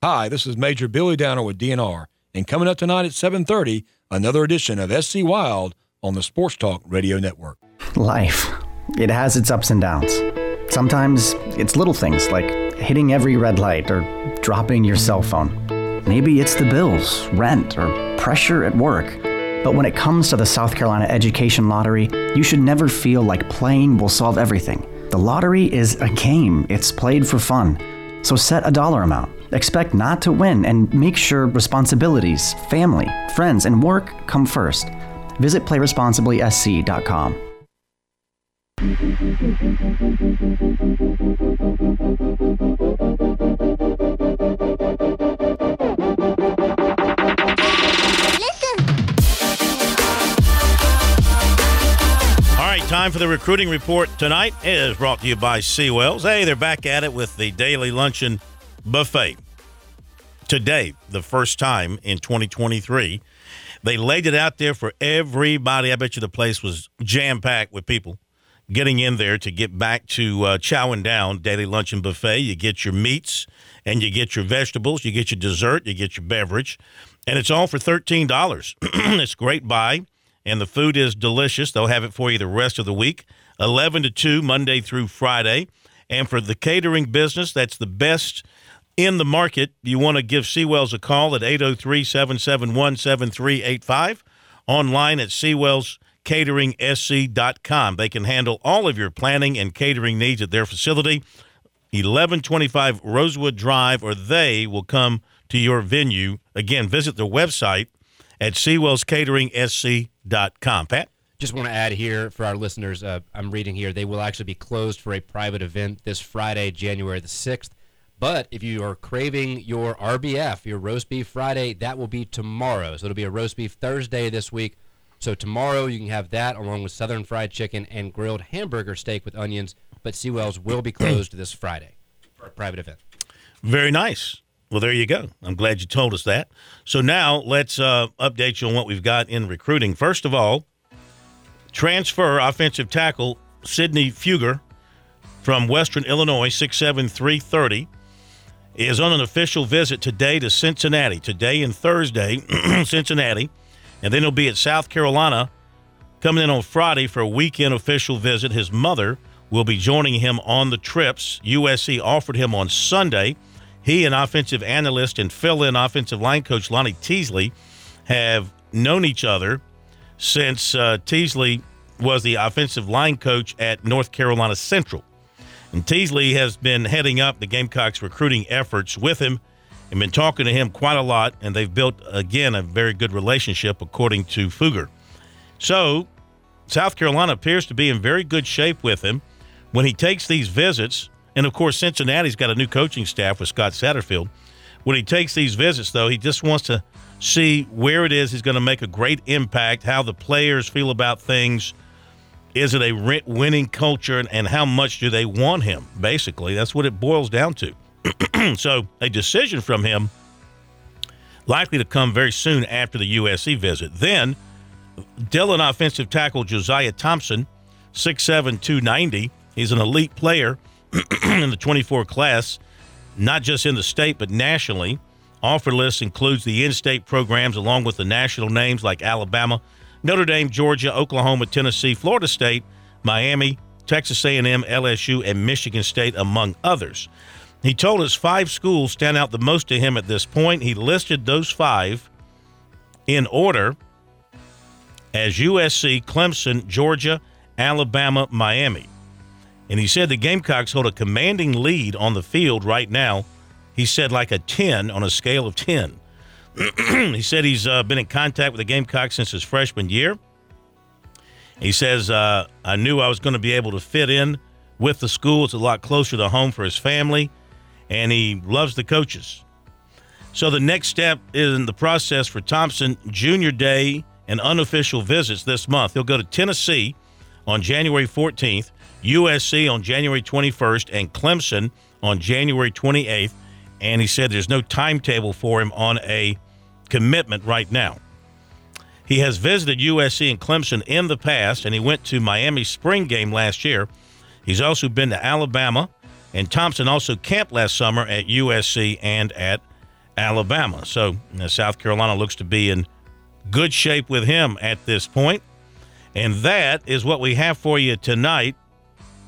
Hi, this is Major Billy Downer with D N R, and coming up tonight at seven thirty, another edition of S C Wild on the Sports Talk Radio Network. Life, it has its ups and downs. Sometimes it's little things like hitting every red light or dropping your cell phone. Maybe it's the bills, rent, or pressure at work. But when it comes to the South Carolina Education Lottery, you should never feel like playing will solve everything. The lottery is a game. It's played for fun. So set a dollar amount. Expect not to win, and make sure responsibilities, family, friends, and work come first. Visit play responsibly s c dot com. Time for the recruiting report tonight is brought to you by Seawells. Hey, they're back at it with the daily luncheon buffet. Today, the first time in twenty twenty-three, they laid it out there for everybody. I bet you the place was jam-packed with people getting in there to get back to uh, chowing down. Daily luncheon buffet. You get your meats and you get your vegetables, you get your dessert, you get your beverage, and it's all for thirteen dollars. It's great buy, and the food is delicious. They'll have it for you the rest of the week, eleven to two, Monday through Friday. And for the catering business, that's the best in the market. You want to give Sewells a call at eight oh three, seven seven one, seven three eight five, online at sewells catering s c dot com. They can handle all of your planning and catering needs at their facility, eleven twenty-five Rosewood Drive, or they will come to your venue. Again, visit their website at sewells catering s c dot com. Pat? Just want to add here for our listeners, uh, I'm reading here, they will actually be closed for a private event this Friday, January the sixth. But if you are craving your R B F, your Roast Beef Friday, that will be tomorrow. So it'll be a Roast Beef Thursday this week. So tomorrow you can have that along with Southern Fried Chicken and Grilled Hamburger Steak with Onions. But Sewells will be closed this Friday for a private event. Very nice. Well, there you go. I'm glad you told us that. So now let's uh, update you on what we've got in recruiting. First of all, transfer offensive tackle Sidney Fuger from Western Illinois, six seven, three thirty, is on an official visit today to Cincinnati. Today and Thursday, Cincinnati. And then he'll be at South Carolina coming in on Friday for a weekend official visit. His mother will be joining him on the trips. U S C offered him on Sunday. He and offensive analyst and fill-in offensive line coach Lonnie Teasley have known each other since uh, Teasley was the offensive line coach at North Carolina Central. And Teasley has been heading up the Gamecocks recruiting efforts with him and been talking to him quite a lot, and they've built, again, a very good relationship, according to Fuger. So South Carolina appears to be in very good shape with him when he takes these visits. And, of course, Cincinnati's got a new coaching staff with Scott Satterfield. When he takes these visits, though, he just wants to see where it is he's going to make a great impact, how the players feel about things. Is it a winning culture, and how much do they want him, basically? That's what it boils down to. So a decision from him likely to come very soon after the U S C visit. Then Dillon offensive tackle Josiah Thompson, six seven, two ninety. He's an elite player in the twenty-four class, not just in the state but nationally. Offer list includes the in-state programs along with the national names like Alabama, Notre Dame, Georgia, Oklahoma, Tennessee, Florida State, Miami, Texas A and M, L S U, and Michigan State, among others. He told us five schools stand out the most to him at this point. He listed those five in order as U S C, Clemson, Georgia, Alabama, Miami. And he said the Gamecocks hold a commanding lead on the field right now. He said like a ten on a scale of ten. He said he's uh, been in contact with the Gamecocks since his freshman year. He says, uh, I knew I was going to be able to fit in with the school. It's a lot closer to home for his family. And he loves the coaches. So the next step in the process for Thompson, Junior Day and unofficial visits this month. He'll go to Tennessee on January fourteenth, U S C on January twenty-first, and Clemson on January twenty-eighth. And he said there's no timetable for him on a commitment right now. He has visited U S C and Clemson in the past, and he went to Miami's spring game last year. He's also been to Alabama, and Thompson also camped last summer at U S C and at Alabama. So you know, South Carolina looks to be in good shape with him at this point. And that is what we have for you tonight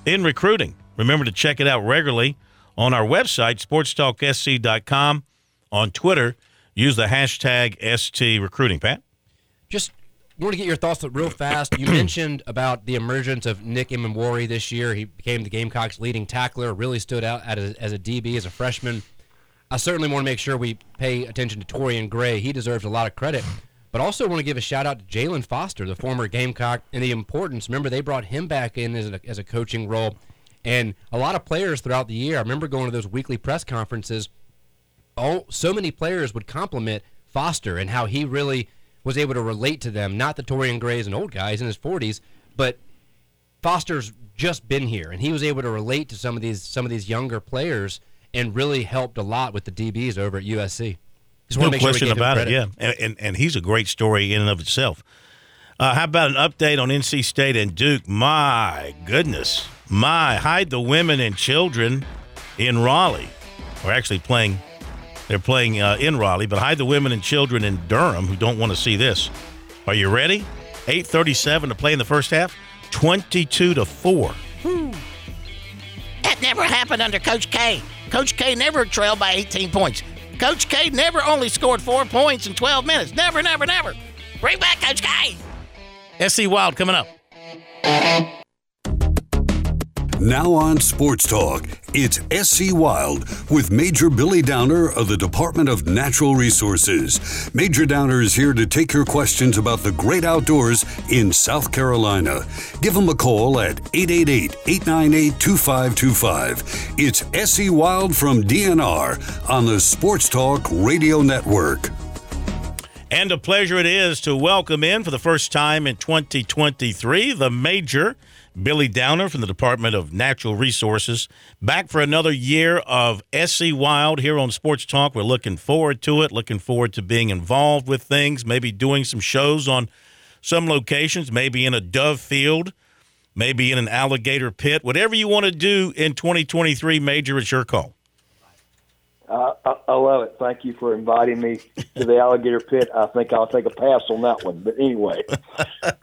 in recruiting. Remember to check it out regularly on our website, sports talk s c dot com. On Twitter, use the hashtag S T Recruiting. Pat? Just want to get your thoughts real fast. You mentioned about the emergence of Nick Imamori this year. He became the Gamecocks' leading tackler, really stood out as a, as a D B, as a freshman. I certainly want to make sure we pay attention to Torian Gray. He deserves a lot of credit. But also want to give a shout-out to Jalen Foster, the former Gamecock, and the importance. Remember, they brought him back in as a, as a coaching role. And a lot of players throughout the year, I remember going to those weekly press conferences, all, so many players would compliment Foster and how he really was able to relate to them. Not that Torian Gray is an old guy, he's in his forties, but Foster's just been here, and he was able to relate to some of these some of these younger players and really helped a lot with the D Bs over at U S C. Just no question sure about it, yeah. And, and and he's a great story in and of itself. Uh, how about an update on N C State and Duke? My goodness. My, hide the women and children in Raleigh. are actually playing. They're playing uh, in Raleigh, but hide the women and children in Durham who don't want to see this. Are you ready? eight thirty-seven to play in the first half, twenty-two to four. Hmm. That never happened under Coach K. Coach K never trailed by eighteen points. Coach K never only scored four points in twelve minutes. Never, never, never. Bring back Coach K. S C Wild coming up. Now on Sports Talk, it's S C Wild with Major Billy Downer of the Department of Natural Resources. Major Downer is here to take your questions about the great outdoors in South Carolina. Give him a call at eight eight eight, eight nine eight, two five two five. It's S C Wild from D N R on the Sports Talk Radio Network. And a pleasure it is to welcome in for the first time in twenty twenty-three, the Major Billy Downer from the Department of Natural Resources, back for another year of S C Wild here on Sports Talk. We're looking forward to it, looking forward to being involved with things, maybe doing some shows on some locations, maybe in a dove field, maybe in an alligator pit. Whatever you want to do in twenty twenty-three, Major, it's your call. Uh, I, I love it. Thank you for inviting me to the alligator pit. I think I'll take a pass on that one. But anyway,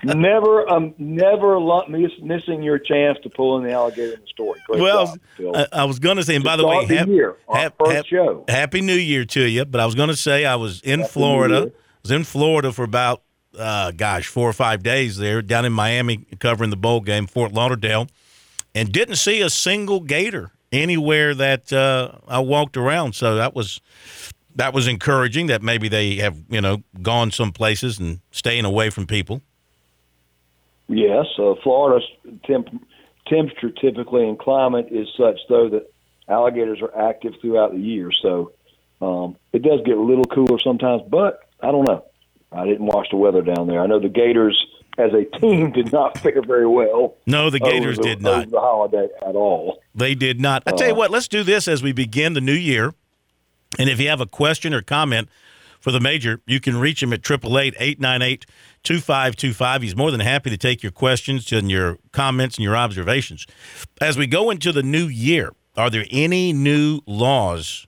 never, um, never miss, missing your chance to pull in the alligator in the story. Great well, job, I, I was going to say, and by the way, the happy, year, hap, first hap, show. Happy New Year to you. But I was going to say I was in happy Florida. I was in Florida for about, uh, gosh, four or five days there, down in Miami covering the bowl game, Fort Lauderdale, and didn't see a single gator anywhere that uh, I walked around. So that was that was encouraging that maybe they have, you know, gone some places and staying away from people. Yes, uh, Florida's temp- temperature typically and climate is such, though, that alligators are active throughout the year. So um, it does get a little cooler sometimes, but I don't know. I didn't watch the weather down there. I know the gators as a team did not fare very well. No, the Gators the, did not. Over the holiday at all. They did not. I tell you what, let's do this as we begin the new year. And if you have a question or comment for the Major, you can reach him at eight eight eight, eight nine eight, two five two five. He's more than happy to take your questions and your comments and your observations. As we go into the new year, are there any new laws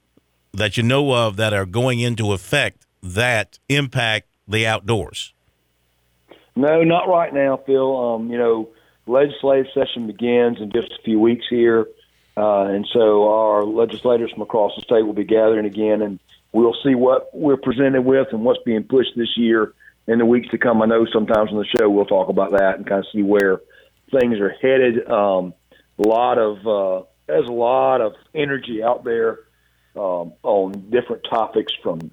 that you know of that are going into effect that impact the outdoors? No, not right now, Phil. Um, you know, legislative session begins in just a few weeks here, uh, and so our legislators from across the state will be gathering again, and we'll see what we're presented with and what's being pushed this year in the weeks to come. I know sometimes on the show we'll talk about that and kind of see where things are headed. Um, a lot of uh, there's a lot of energy out there um, on different topics, from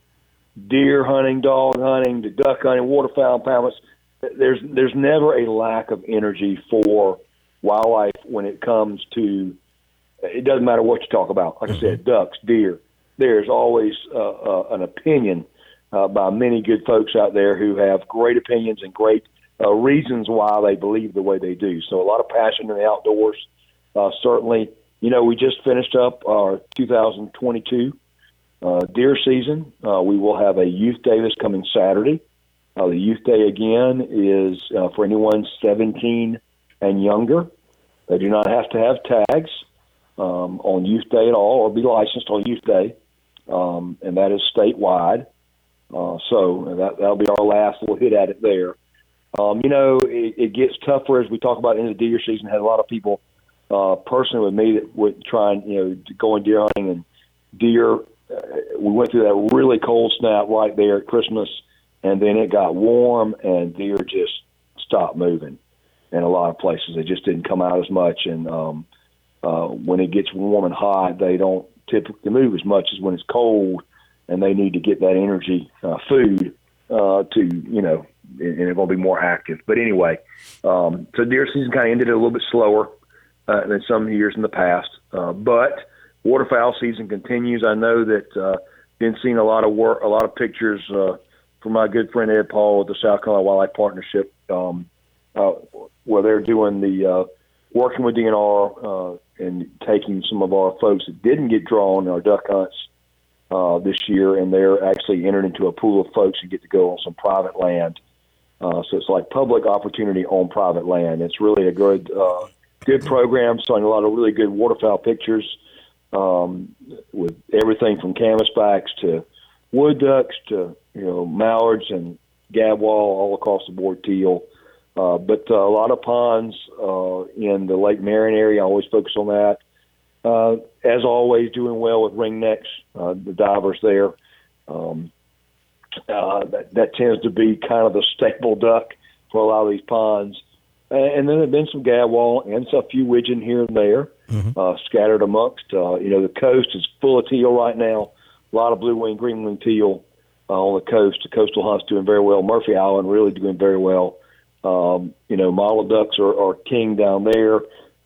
deer hunting, dog hunting, to duck hunting, waterfowl impoundments. There's there's never a lack of energy for wildlife when it comes to, it doesn't matter what you talk about. Like I said, ducks, deer. There's always uh, uh, an opinion uh, by many good folks out there who have great opinions and great uh, reasons why they believe the way they do. So a lot of passion in the outdoors. Uh, certainly, you know, we just finished up our two thousand twenty-two uh, deer season. Uh, we will have a youth day this coming Saturday. Uh, the Youth Day, again, is uh, for anyone seventeen and younger. They do not have to have tags um, on Youth Day at all, or be licensed on Youth Day, um, and that is statewide. Uh, so that, that'll be our last little hit at it there. Um, you know, it, it gets tougher as we talk about in the deer season. I had a lot of people uh, personally with me that would try and, you know, going deer hunting and deer. Uh, we went through that really cold snap right there at Christmas. And then it got warm, and deer just stopped moving in a lot of places. They just didn't come out as much. And um, uh, when it gets warm and hot, they don't typically move as much as when it's cold, and they need to get that energy uh, food uh, to, you know, and they're going to be more active. But anyway, um, so deer season kind of ended a little bit slower uh, than some years in the past. Uh, but waterfowl season continues. I know that uh, been seeing a lot of work, a lot of pictures uh, from my good friend Ed Paul with the South Carolina Wildlife Partnership, um, uh, where they're doing the uh, working with D N R uh, and taking some of our folks that didn't get drawn in our duck hunts uh, this year, and they're actually entered into a pool of folks who get to go on some private land. Uh, so it's like public opportunity on private land. It's really a good, uh, good program. So a lot of really good waterfowl pictures. um, with everything from canvasbacks to wood ducks to, you know, mallards and gadwall, all across the board, teal. Uh, but uh, a lot of ponds uh, in the Lake Marion area. I always focus on that. Uh, as always, doing well with ringnecks, uh, the divers there. Um, uh, that, that tends to be kind of the staple duck for a lot of these ponds. And then there have been some gadwall and a few widgeon here and there, mm-hmm. uh, scattered amongst. Uh, you know, the coast is full of teal right now. A lot of blue-wing, green-wing teal uh, on the coast. The coastal hunt's doing very well. Murphy Island really doing very well. Um, you know, model ducks are, are king down there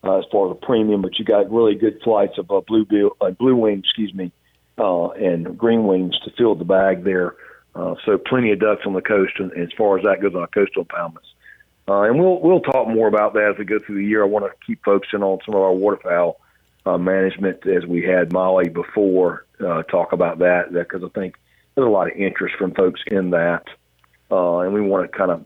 uh, as far as a premium, but you got really good flights of uh, blue bill, uh, blue wings, excuse me, uh, and green wings to fill the bag there. Uh, so plenty of ducks on the coast, and as far as that goes on coastal impoundments. Uh, and we'll we'll talk more about that as we go through the year. I want to keep focusing on some of our waterfowl uh, management as we had Molly before uh, talk about that, because I think there's a lot of interest from folks in that, uh, and we want to kind of,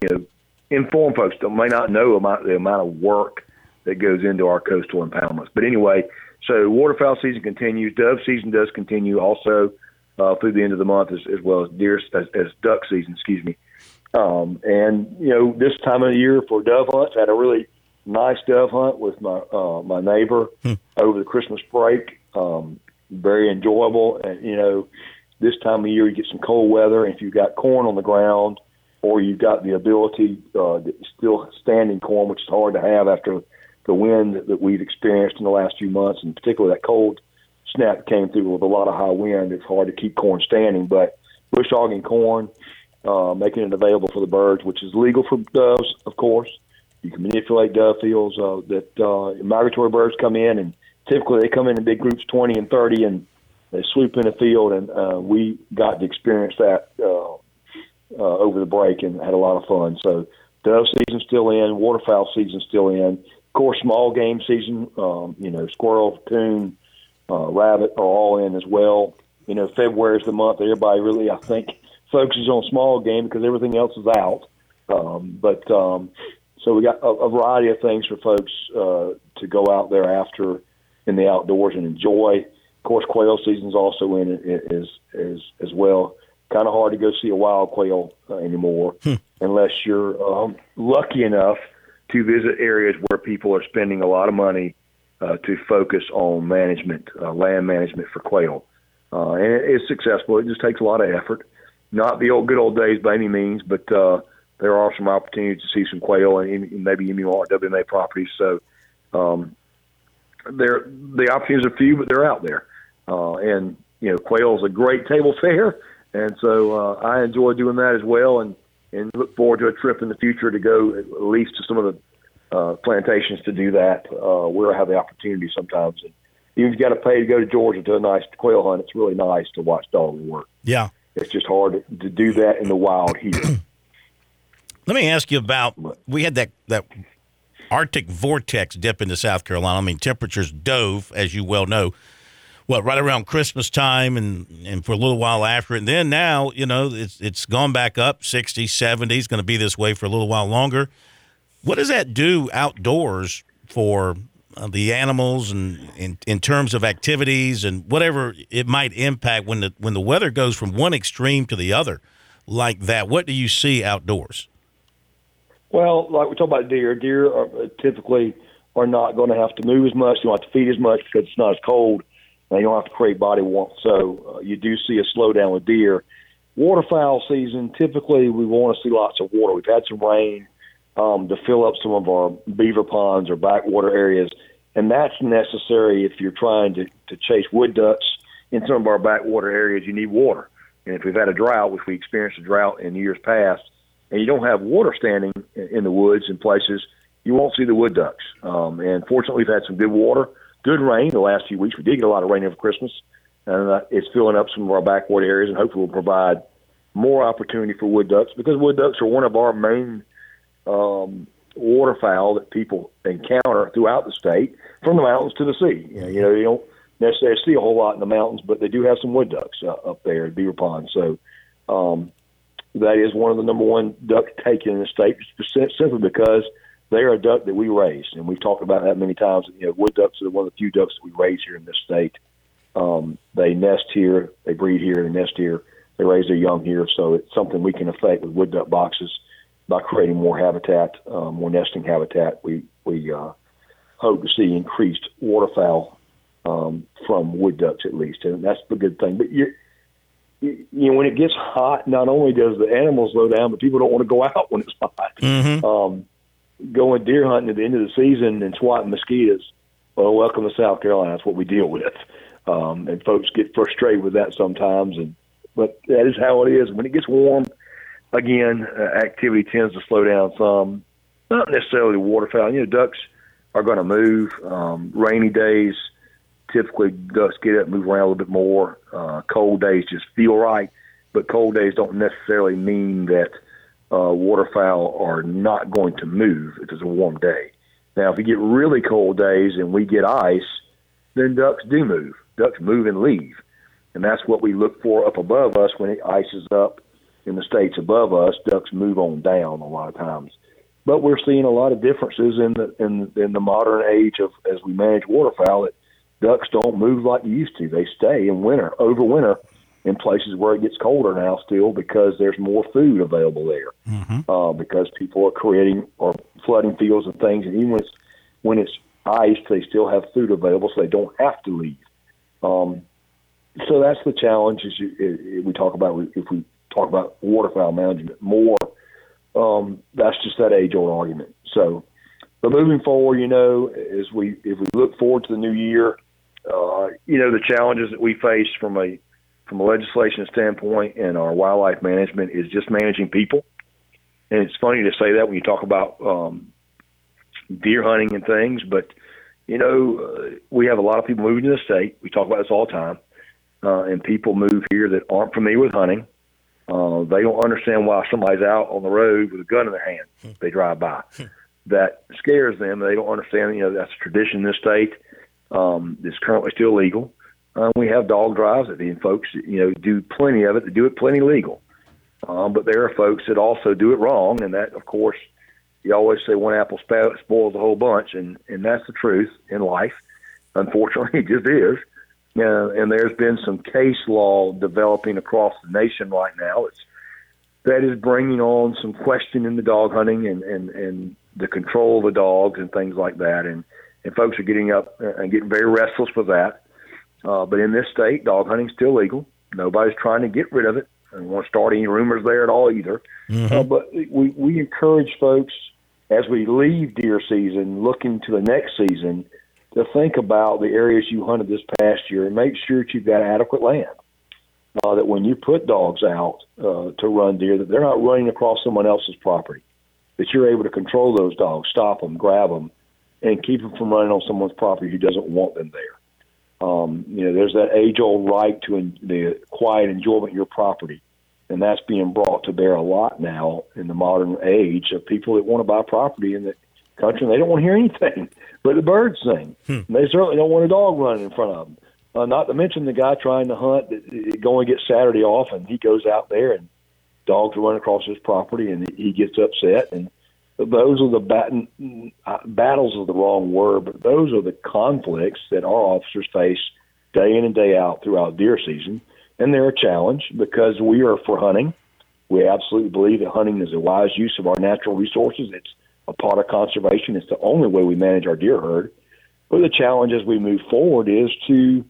you know, inform folks that may not know about the amount of work that goes into our coastal impoundments. But anyway, so waterfowl season continues. Dove season does continue also uh, through the end of the month, as, as well as deer as, as duck season. Excuse me. Um, and you know, this time of the year for dove hunts, I had a really nice dove hunt with my uh, my neighbor hmm. over the Christmas break. Um, very enjoyable. And you know, this time of year you get some cold weather, and if you've got corn on the ground, or you've got the ability, uh, still standing corn, which is hard to have after the wind that we've experienced in the last few months, and particularly that cold snap came through with a lot of high wind. It's hard to keep corn standing, but bush hogging corn, uh, making it available for the birds, which is legal for doves, of course. You can manipulate dove fields uh, that uh, migratory birds come in, and typically they come in in big groups, twenty and thirty, and they swoop in a field, and uh, we got to experience that uh Uh, over the break, and had a lot of fun. So dove season's still in, waterfowl season's still in. Of course, small game season, um, you know, squirrel, coon, uh, rabbit are all in as well. You know, February is the month that everybody really, I think, focuses on small game because everything else is out. Um, but um, so we got a, a variety of things for folks uh, to go out there after in the outdoors and enjoy. Of course, quail season's also in it as, as, as well. Kind of hard to go see a wild quail uh, anymore hmm. unless you're um, lucky enough to visit areas where people are spending a lot of money uh, to focus on management, uh, land management for quail. Uh, and it is successful. It just takes a lot of effort. Not the old good old days by any means, but uh, there are some opportunities to see some quail and maybe M U R, W M A properties. So um, they're, the opportunities are few, but they're out there. Uh, and, you know, quail is a great table fare. And so uh, I enjoy doing that as well, and, and look forward to a trip in the future to go at least to some of the uh, plantations to do that. Uh, we'll have the opportunity sometimes. And even if you got to pay to go to Georgia to a nice quail hunt, it's really nice to watch dog work. Yeah. It's just hard to do that in the wild here. Let me ask you about, we had that, that Arctic vortex dip into South Carolina. I mean, temperatures dove, as you well know. What, right around Christmas time and, and for a little while after. And then now, you know, it's it's gone back up, sixty, seventy. It's going to be this way for a little while longer. What does that do outdoors for uh, the animals and in, in terms of activities and whatever it might impact when the, when the weather goes from one extreme to the other like that? What do you see outdoors? Well, like we talk about deer, deer are, typically are not going to have to move as much. You don't have to feed as much because it's not as cold. Now, you don't have to create body warmth, so uh, you do see a slowdown with deer. Waterfowl season, typically we want to see lots of water. We've had some rain um, to fill up some of our beaver ponds or backwater areas, and that's necessary if you're trying to, to chase wood ducks. In some of our backwater areas, you need water. And if we've had a drought, which we experienced a drought in years past, and you don't have water standing in the woods in places, you won't see the wood ducks. Um, and fortunately, we've had some good water. Good rain the last few weeks. We did get a lot of rain over Christmas, and uh, it's filling up some of our backwater areas, and hopefully will provide more opportunity for wood ducks because wood ducks are one of our main um, waterfowl that people encounter throughout the state, from the mountains to the sea. You know, you, know, you don't necessarily see a whole lot in the mountains, but they do have some wood ducks uh, up there at Beaver Pond. So um, that is one of the number one ducks taken in the state, simply because they are a duck that we raise, and we've talked about that many times. You know, wood ducks are one of the few ducks that we raise here in this state. Um, they nest here, they breed here, they nest here, they raise their young here. So it's something we can affect with wood duck boxes by creating more habitat, um, more nesting habitat. We we uh, hope to see increased waterfowl um, from wood ducks at least, and that's the good thing. But you, you know, when it gets hot, not only does the animals slow down, but people don't want to go out when it's hot. Mm-hmm. Um, going deer hunting at the end of the season and swatting mosquitoes, well, welcome to South Carolina. That's what we deal with. Um, and folks get frustrated with that sometimes, and but that is how it is. When it gets warm, again, uh, activity tends to slow down some. Not necessarily waterfowl. You know, ducks are going to move. Um, rainy days, typically ducks get up and move around a little bit more. Uh, cold days just feel right, but cold days don't necessarily mean that uh, waterfowl are not going to move if it's a warm day. Now, if you get really cold days and we get ice, then ducks do move. Ducks move and leave, and that's what we look for up above us when it ices up in the states above us. Ducks move on down a lot of times, but we're seeing a lot of differences in the in, in the modern age of as we manage waterfowl. That ducks don't move like they used to. They stay in winter, over winter, in places where it gets colder now still because there's more food available there. Mm-hmm. Uh, because people are creating or flooding fields and things, and even when it's, when it's iced, they still have food available, so they don't have to leave. Um, so that's the challenge. Is you, it, it, we talk about if we talk about waterfowl management more. Um, that's just that age-old argument. So, but moving forward, you know, as we if we look forward to the new year, uh, you know, the challenges that we face from a from a legislation standpoint and our wildlife management is just managing people. And it's funny to say that when you talk about um, deer hunting and things, but you know, uh, we have a lot of people moving to the state. We talk about this all the time. Uh, and people move here that aren't familiar with hunting. Uh, they don't understand why somebody's out on the road with a gun in their hand. They drive by. That scares them. They don't understand, you know, that's a tradition in this state. Um, it's currently still legal. Uh, we have dog drives that the folks, you know, do plenty of it. They do it plenty legal. Um, but there are folks that also do it wrong. And that, of course, you always say one apple spoils the whole bunch, and, and that's the truth in life. Unfortunately, it just is. Uh, and there's been some case law developing across the nation right now. It's, that is bringing on some question in the dog hunting and, and, and the control of the dogs and things like that. And, and folks are getting up and getting very restless with that. Uh, but in this state, dog hunting is still legal. Nobody's trying to get rid of it. I don't want to start any rumors there at all either. Mm-hmm. Uh, but we, we encourage folks as we leave deer season, looking to the next season, to think about the areas you hunted this past year and make sure that you've got adequate land. Uh, that when you put dogs out uh, to run deer, that they're not running across someone else's property. That you're able to control those dogs, stop them, grab them, and keep them from running on someone's property who doesn't want them there. Um, you know, there's that age-old right to en- the quiet enjoyment of your property, and that's being brought to bear a lot now in the modern age of people that want to buy property in the country, and they don't want to hear anything but the birds sing. Hmm. And they certainly don't want a dog running in front of them, uh, not to mention the guy trying to hunt that going to get Saturday off, and he goes out there, and dogs run across his property, and he gets upset. And those are the bat- battles of the wrong word, but those are the conflicts that our officers face day in and day out throughout deer season. And they're a challenge because we are for hunting. We absolutely believe that hunting is a wise use of our natural resources. It's a part of conservation. It's the only way we manage our deer herd. But the challenge as we move forward is to,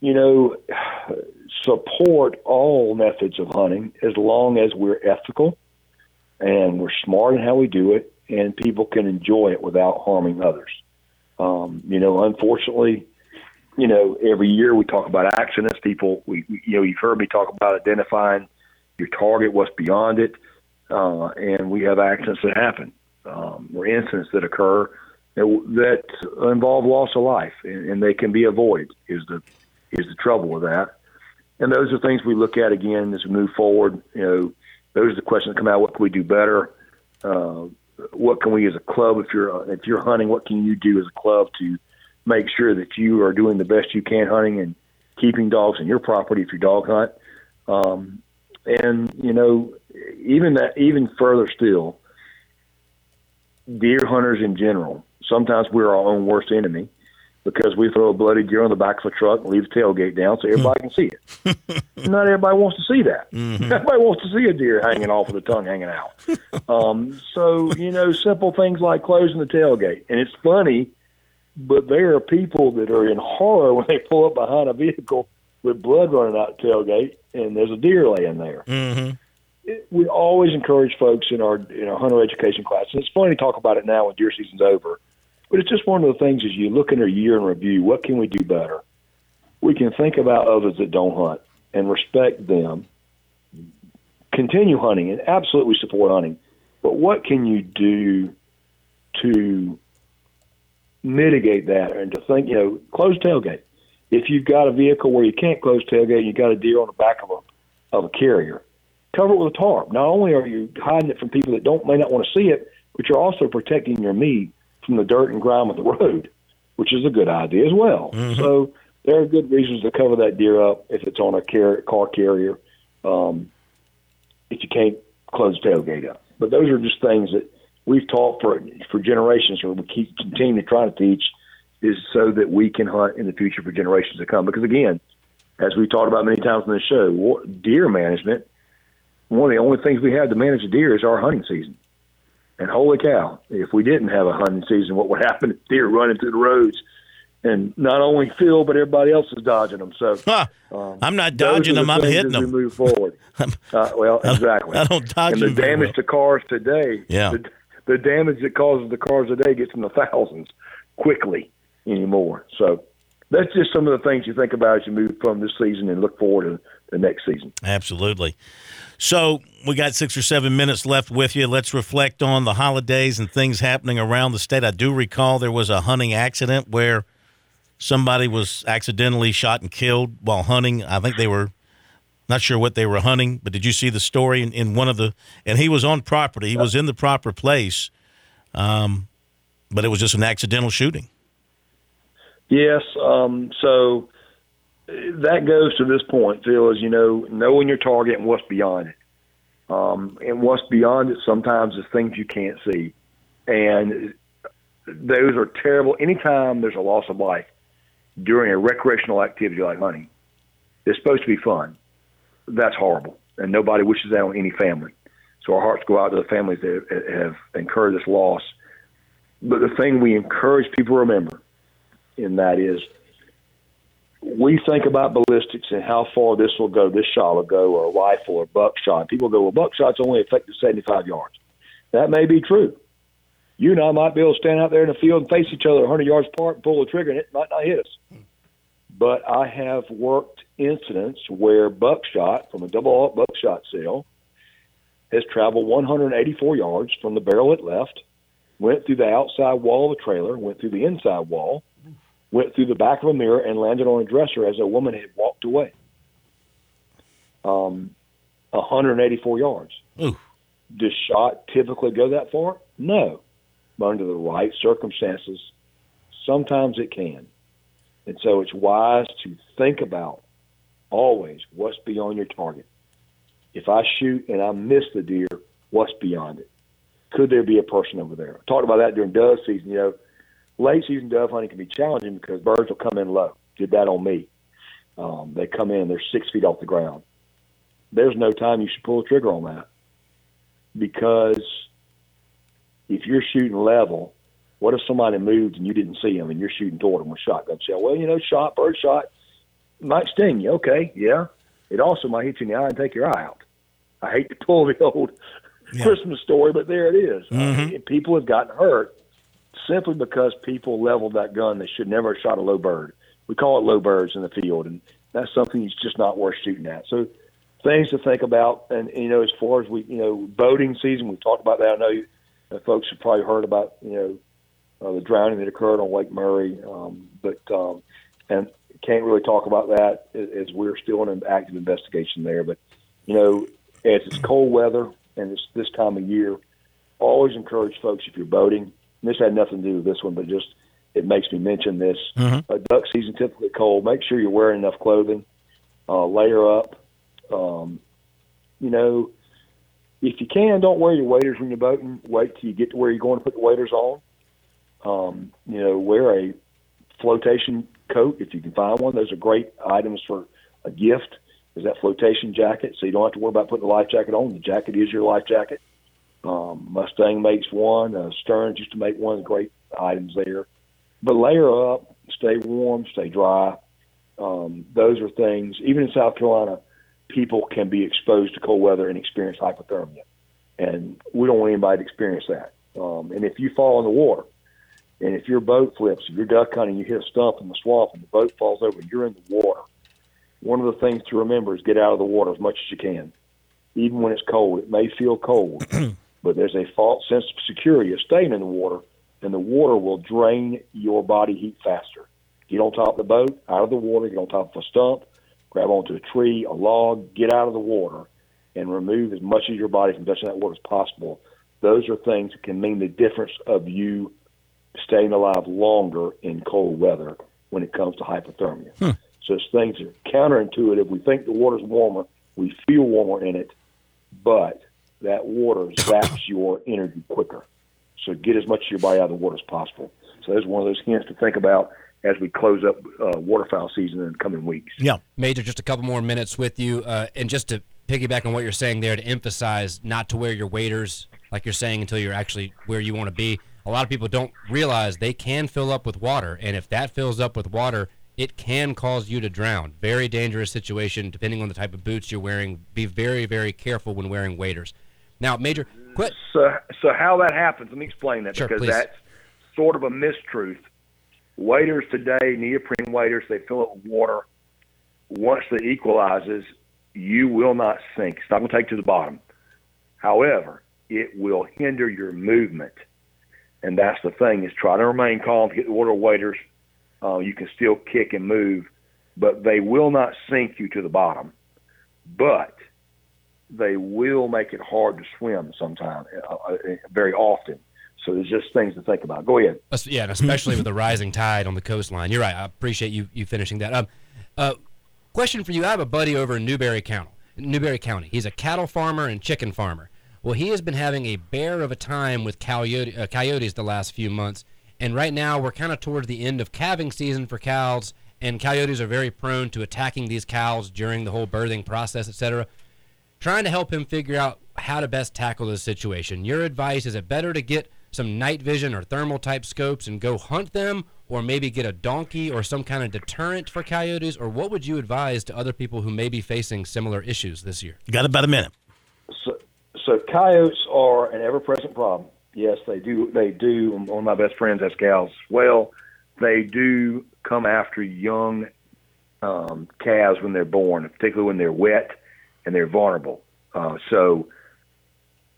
you know, support all methods of hunting as long as we're ethical and we're smart in how we do it, and people can enjoy it without harming others. Um, you know, unfortunately, you know, every year we talk about accidents. People, we, we you know, you've heard me talk about identifying your target, what's beyond it, uh, and we have accidents that happen um, or incidents that occur that, that involve loss of life, and, and they can be avoided is the is the trouble with that. And those are things we look at again as we move forward, you know. Those are the questions that come out. What can we do better? Uh, what can we, as a club, if you're if you're hunting, what can you do as a club to make sure that you are doing the best you can hunting and keeping dogs on your property if you dog hunt? Um, and you know, even that, even further still, deer hunters in general, sometimes we're our own worst enemy because we throw a bloody deer on the back of a truck and leave the tailgate down so everybody can see it. Not everybody wants to see that. Mm-hmm. Everybody wants to see a deer hanging off with the tongue hanging out. Um, so, you know, simple things like closing the tailgate. And it's funny, but there are people that are in horror when they pull up behind a vehicle with blood running out the tailgate and there's a deer laying there. Mm-hmm. We always encourage folks in our in our hunter education class, and it's funny to talk about it now when deer season's over, but it's just one of the things as you look in our year in review, what can we do better? We can think about others that don't hunt and respect them, continue hunting, and absolutely support hunting. But what can you do to mitigate that and to think, you know, close tailgate. If you've got a vehicle where you can't close tailgate and you've got a deer on the back of a of a carrier, cover it with a tarp. Not only are you hiding it from people that don't may not want to see it, but you're also protecting your meat from the dirt and grime of the road, which is a good idea as well. Mm-hmm. So there are good reasons to cover that deer up if it's on a car, car carrier, um, if you can't close tailgate up. But those are just things that we've taught for for generations, or we keep continuing to try to teach, is so that we can hunt in the future for generations to come. Because, again, as we talked about many times on the show, deer management, one of the only things we have to manage a deer is our hunting season. And holy cow, if we didn't have a hunting season, what would happen if deer running through the roads? And not only Phil, but everybody else is dodging them. So huh. um, I'm not dodging them, the I'm hitting them. We move forward. uh, well, exactly. I don't dodge them. And the damage well. to cars today, yeah. the, the damage that causes the cars today gets in the thousands quickly anymore. So that's just some of the things you think about as you move from this season and look forward to the next season. Absolutely. So we got six or seven minutes left with you. Let's reflect on the holidays and things happening around the state. I do recall there was a hunting accident where somebody was accidentally shot and killed while hunting. I think they were not sure what they were hunting, but did you see the story in, in one of the – and he was on property. He was in the proper place, um, but it was just an accidental shooting. Yes, um, so – that goes to this point, Phil, is, you know, knowing your target and what's beyond it. Um, and what's beyond it sometimes is things you can't see. And those are terrible. Anytime there's a loss of life during a recreational activity like hunting, it's supposed to be fun. That's horrible. And nobody wishes that on any family. So our hearts go out to the families that have incurred this loss. But the thing we encourage people to remember, and that is, we think about ballistics and how far this will go, this shot will go, or a rifle or buckshot. People go, well, buckshot's only effective seventy-five yards. That may be true. You and I might be able to stand out there in the field and face each other one hundred yards apart and pull the trigger, and it might not hit us. But I have worked incidents where buckshot from a double-aught buckshot shell has traveled one hundred eighty-four yards from the barrel it left, went through the outside wall of the trailer, went through the inside wall, went through the back of a mirror and landed on a dresser as a woman had walked away. Um, one hundred eighty-four yards. Ooh. Does shot typically go that far? No. But under the right circumstances, sometimes it can. And so it's wise to think about always what's beyond your target. If I shoot and I miss the deer, what's beyond it? Could there be a person over there? I talked about that during dove season, you know. Late season dove hunting can be challenging because birds will come in low. Did that on me. Um, they come in, they're six feet off the ground. There's no time you should pull the trigger on that, because if you're shooting level, what if somebody moved and you didn't see them and you're shooting toward them with shotgun shell? Well, you know, shot, bird shot, might sting you. Okay, yeah. It also might hit you in the eye and take your eye out. I hate to pull the old yeah. Christmas story, but there it is. Mm-hmm. Uh, people have gotten hurt simply because people leveled that gun. They should never have shot a low bird. We call it low birds in the field, and that's something that's just not worth shooting at. So things to think about. And, you know, as far as we, you know, boating season, we talked about that. I know you, uh, folks have probably heard about, you know, uh, the drowning that occurred on Lake Murray, um, but um, and can't really talk about that as we're still in an active investigation there. But, you know, as it's cold weather and it's this time of year, always encourage folks, if you're boating, this had nothing to do with this one, but just it makes me mention this. Mm-hmm. Uh, duck season, typically cold. Make sure you're wearing enough clothing. Uh, layer up. Um, you know, if you can, don't wear your waders when you're boating. Wait till you get to where you're going to put the waders on. Um, you know, wear a flotation coat if you can find one. Those are great items for a gift, is that flotation jacket, so you don't have to worry about putting a life jacket on. The jacket is your life jacket. Um, Mustang makes one. Uh, Stearns used to make one. Great items there. But layer up, stay warm, stay dry. Um, those are things, even in South Carolina, people can be exposed to cold weather and experience hypothermia. And we don't want anybody to experience that. Um, and if you fall in the water, and if your boat flips, if you're duck hunting, you hit a stump in the swamp and the boat falls over, you're in the water. One of the things to remember is get out of the water as much as you can. Even when it's cold, it may feel cold, but there's a false sense of security of staying in the water, and the water will drain your body heat faster. Get on top of the boat, out of the water, get on top of a stump, grab onto a tree, a log, get out of the water, and remove as much of your body from touching that water as possible. Those are things that can mean the difference of you staying alive longer in cold weather when it comes to hypothermia. Hmm. So it's things that are counterintuitive. We think the water's warmer. We feel warmer in it, but that water zaps your energy quicker. So get as much of your body out of the water as possible. So that's one of those hints to think about as we close up uh, waterfowl season in the coming weeks. Yeah. Major, just a couple more minutes with you. Uh, and just to piggyback on what you're saying there, to emphasize not to wear your waders, like you're saying, until you're actually where you want to be. A lot of people don't realize they can fill up with water, and if that fills up with water, it can cause you to drown. Very dangerous situation, depending on the type of boots you're wearing. Be very, very careful when wearing waders. Now, Major, quit. So, so how that happens, let me explain that, sure, because please. That's sort of a mistruth. Waders today, neoprene waders, they fill up with water. Once it equalizes, you will not sink. It's not going to take you to the bottom. However, it will hinder your movement. And that's the thing, is try to remain calm, get the water waders. Uh, you can still kick and move, but they will not sink you to the bottom. But they will make it hard to swim sometimes, uh, uh, very often. So there's just things to think about. Go ahead. Yeah, and especially with the rising tide on the coastline. You're right. I appreciate you you finishing that. Um, uh, question for you. I have a buddy over in Newberry County. Newberry County. He's a cattle farmer and chicken farmer. Well, he has been having a bear of a time with coyote, uh, coyotes the last few months, and right now we're kind of towards the end of calving season for cows, and coyotes are very prone to attacking these cows during the whole birthing process, et cetera. Trying to help him figure out how to best tackle this situation. Your advice, is it better to get some night vision or thermal-type scopes and go hunt them, or maybe get a donkey or some kind of deterrent for coyotes, or what would you advise to other people who may be facing similar issues this year? Got about a minute. So- So coyotes are an ever-present problem. Yes, they do. They do. One of my best friends has cows. Well, they do come after young um, calves when they're born, particularly when they're wet and they're vulnerable. Uh, so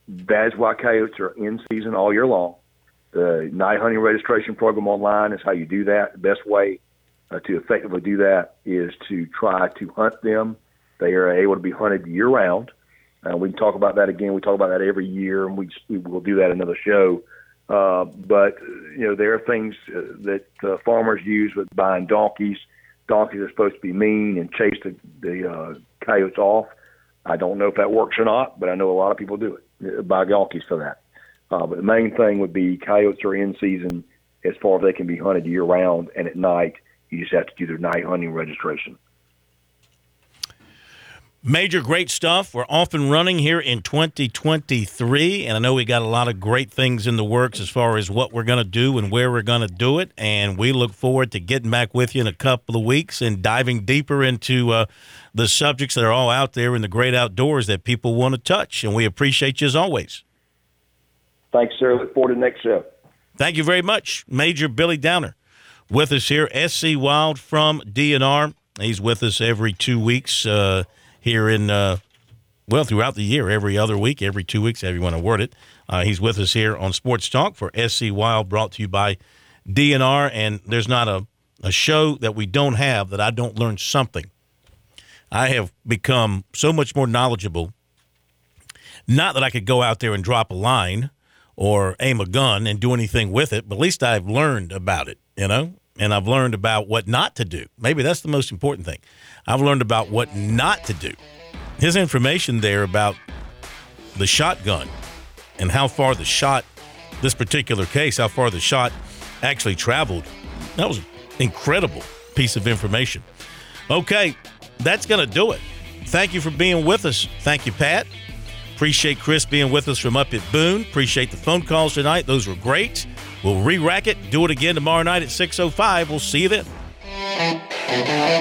that's why coyotes are in season all year long. The night hunting registration program online is how you do that. The best way uh, to effectively do that is to try to hunt them. They are able to be hunted year-round. Uh, we can talk about that again. We talk about that every year, and we, we will do that another show. Uh, but, you know, there are things uh, that uh, farmers use with buying donkeys. Donkeys are supposed to be mean and chase the, the uh, coyotes off. I don't know if that works or not, but I know a lot of people do it, uh, buy donkeys for that. Uh, but the main thing would be coyotes are in season as far as they can be hunted year-round, and at night you just have to do their night hunting registration. Major, great stuff. We're off and running here in twenty twenty-three, and I know we got a lot of great things in the works as far as what we're going to do and where we're going to do it, and we look forward to getting back with you in a couple of weeks and diving deeper into uh, the subjects that are all out there in the great outdoors that people want to touch, and we appreciate you as always. Thanks, sir. Look forward to the next show. Thank you very much. Major Billy Downer with us here, S C Wild from D N R. He's with us every two weeks, uh, here in, uh, well, throughout the year, every other week, every two weeks, however you want to word it. Uh, he's with us here on Sports Talk for S C Wild, brought to you by D N R. And there's not a, a show that we don't have that I don't learn something. I have become so much more knowledgeable. Not that I could go out there and drop a line or aim a gun and do anything with it, but at least I've learned about it, you know? And I've learned about what not to do. Maybe that's the most important thing. I've learned about what not to do. His information there about the shotgun and how far the shot, this particular case, how far the shot actually traveled. That was an incredible piece of information. Okay, that's going to do it. Thank you for being with us. Thank you, Pat. Appreciate Chris being with us from up at Boone. Appreciate the phone calls tonight. Those were great. We'll re-rack it. Do it again tomorrow night at six oh five. We'll see you then.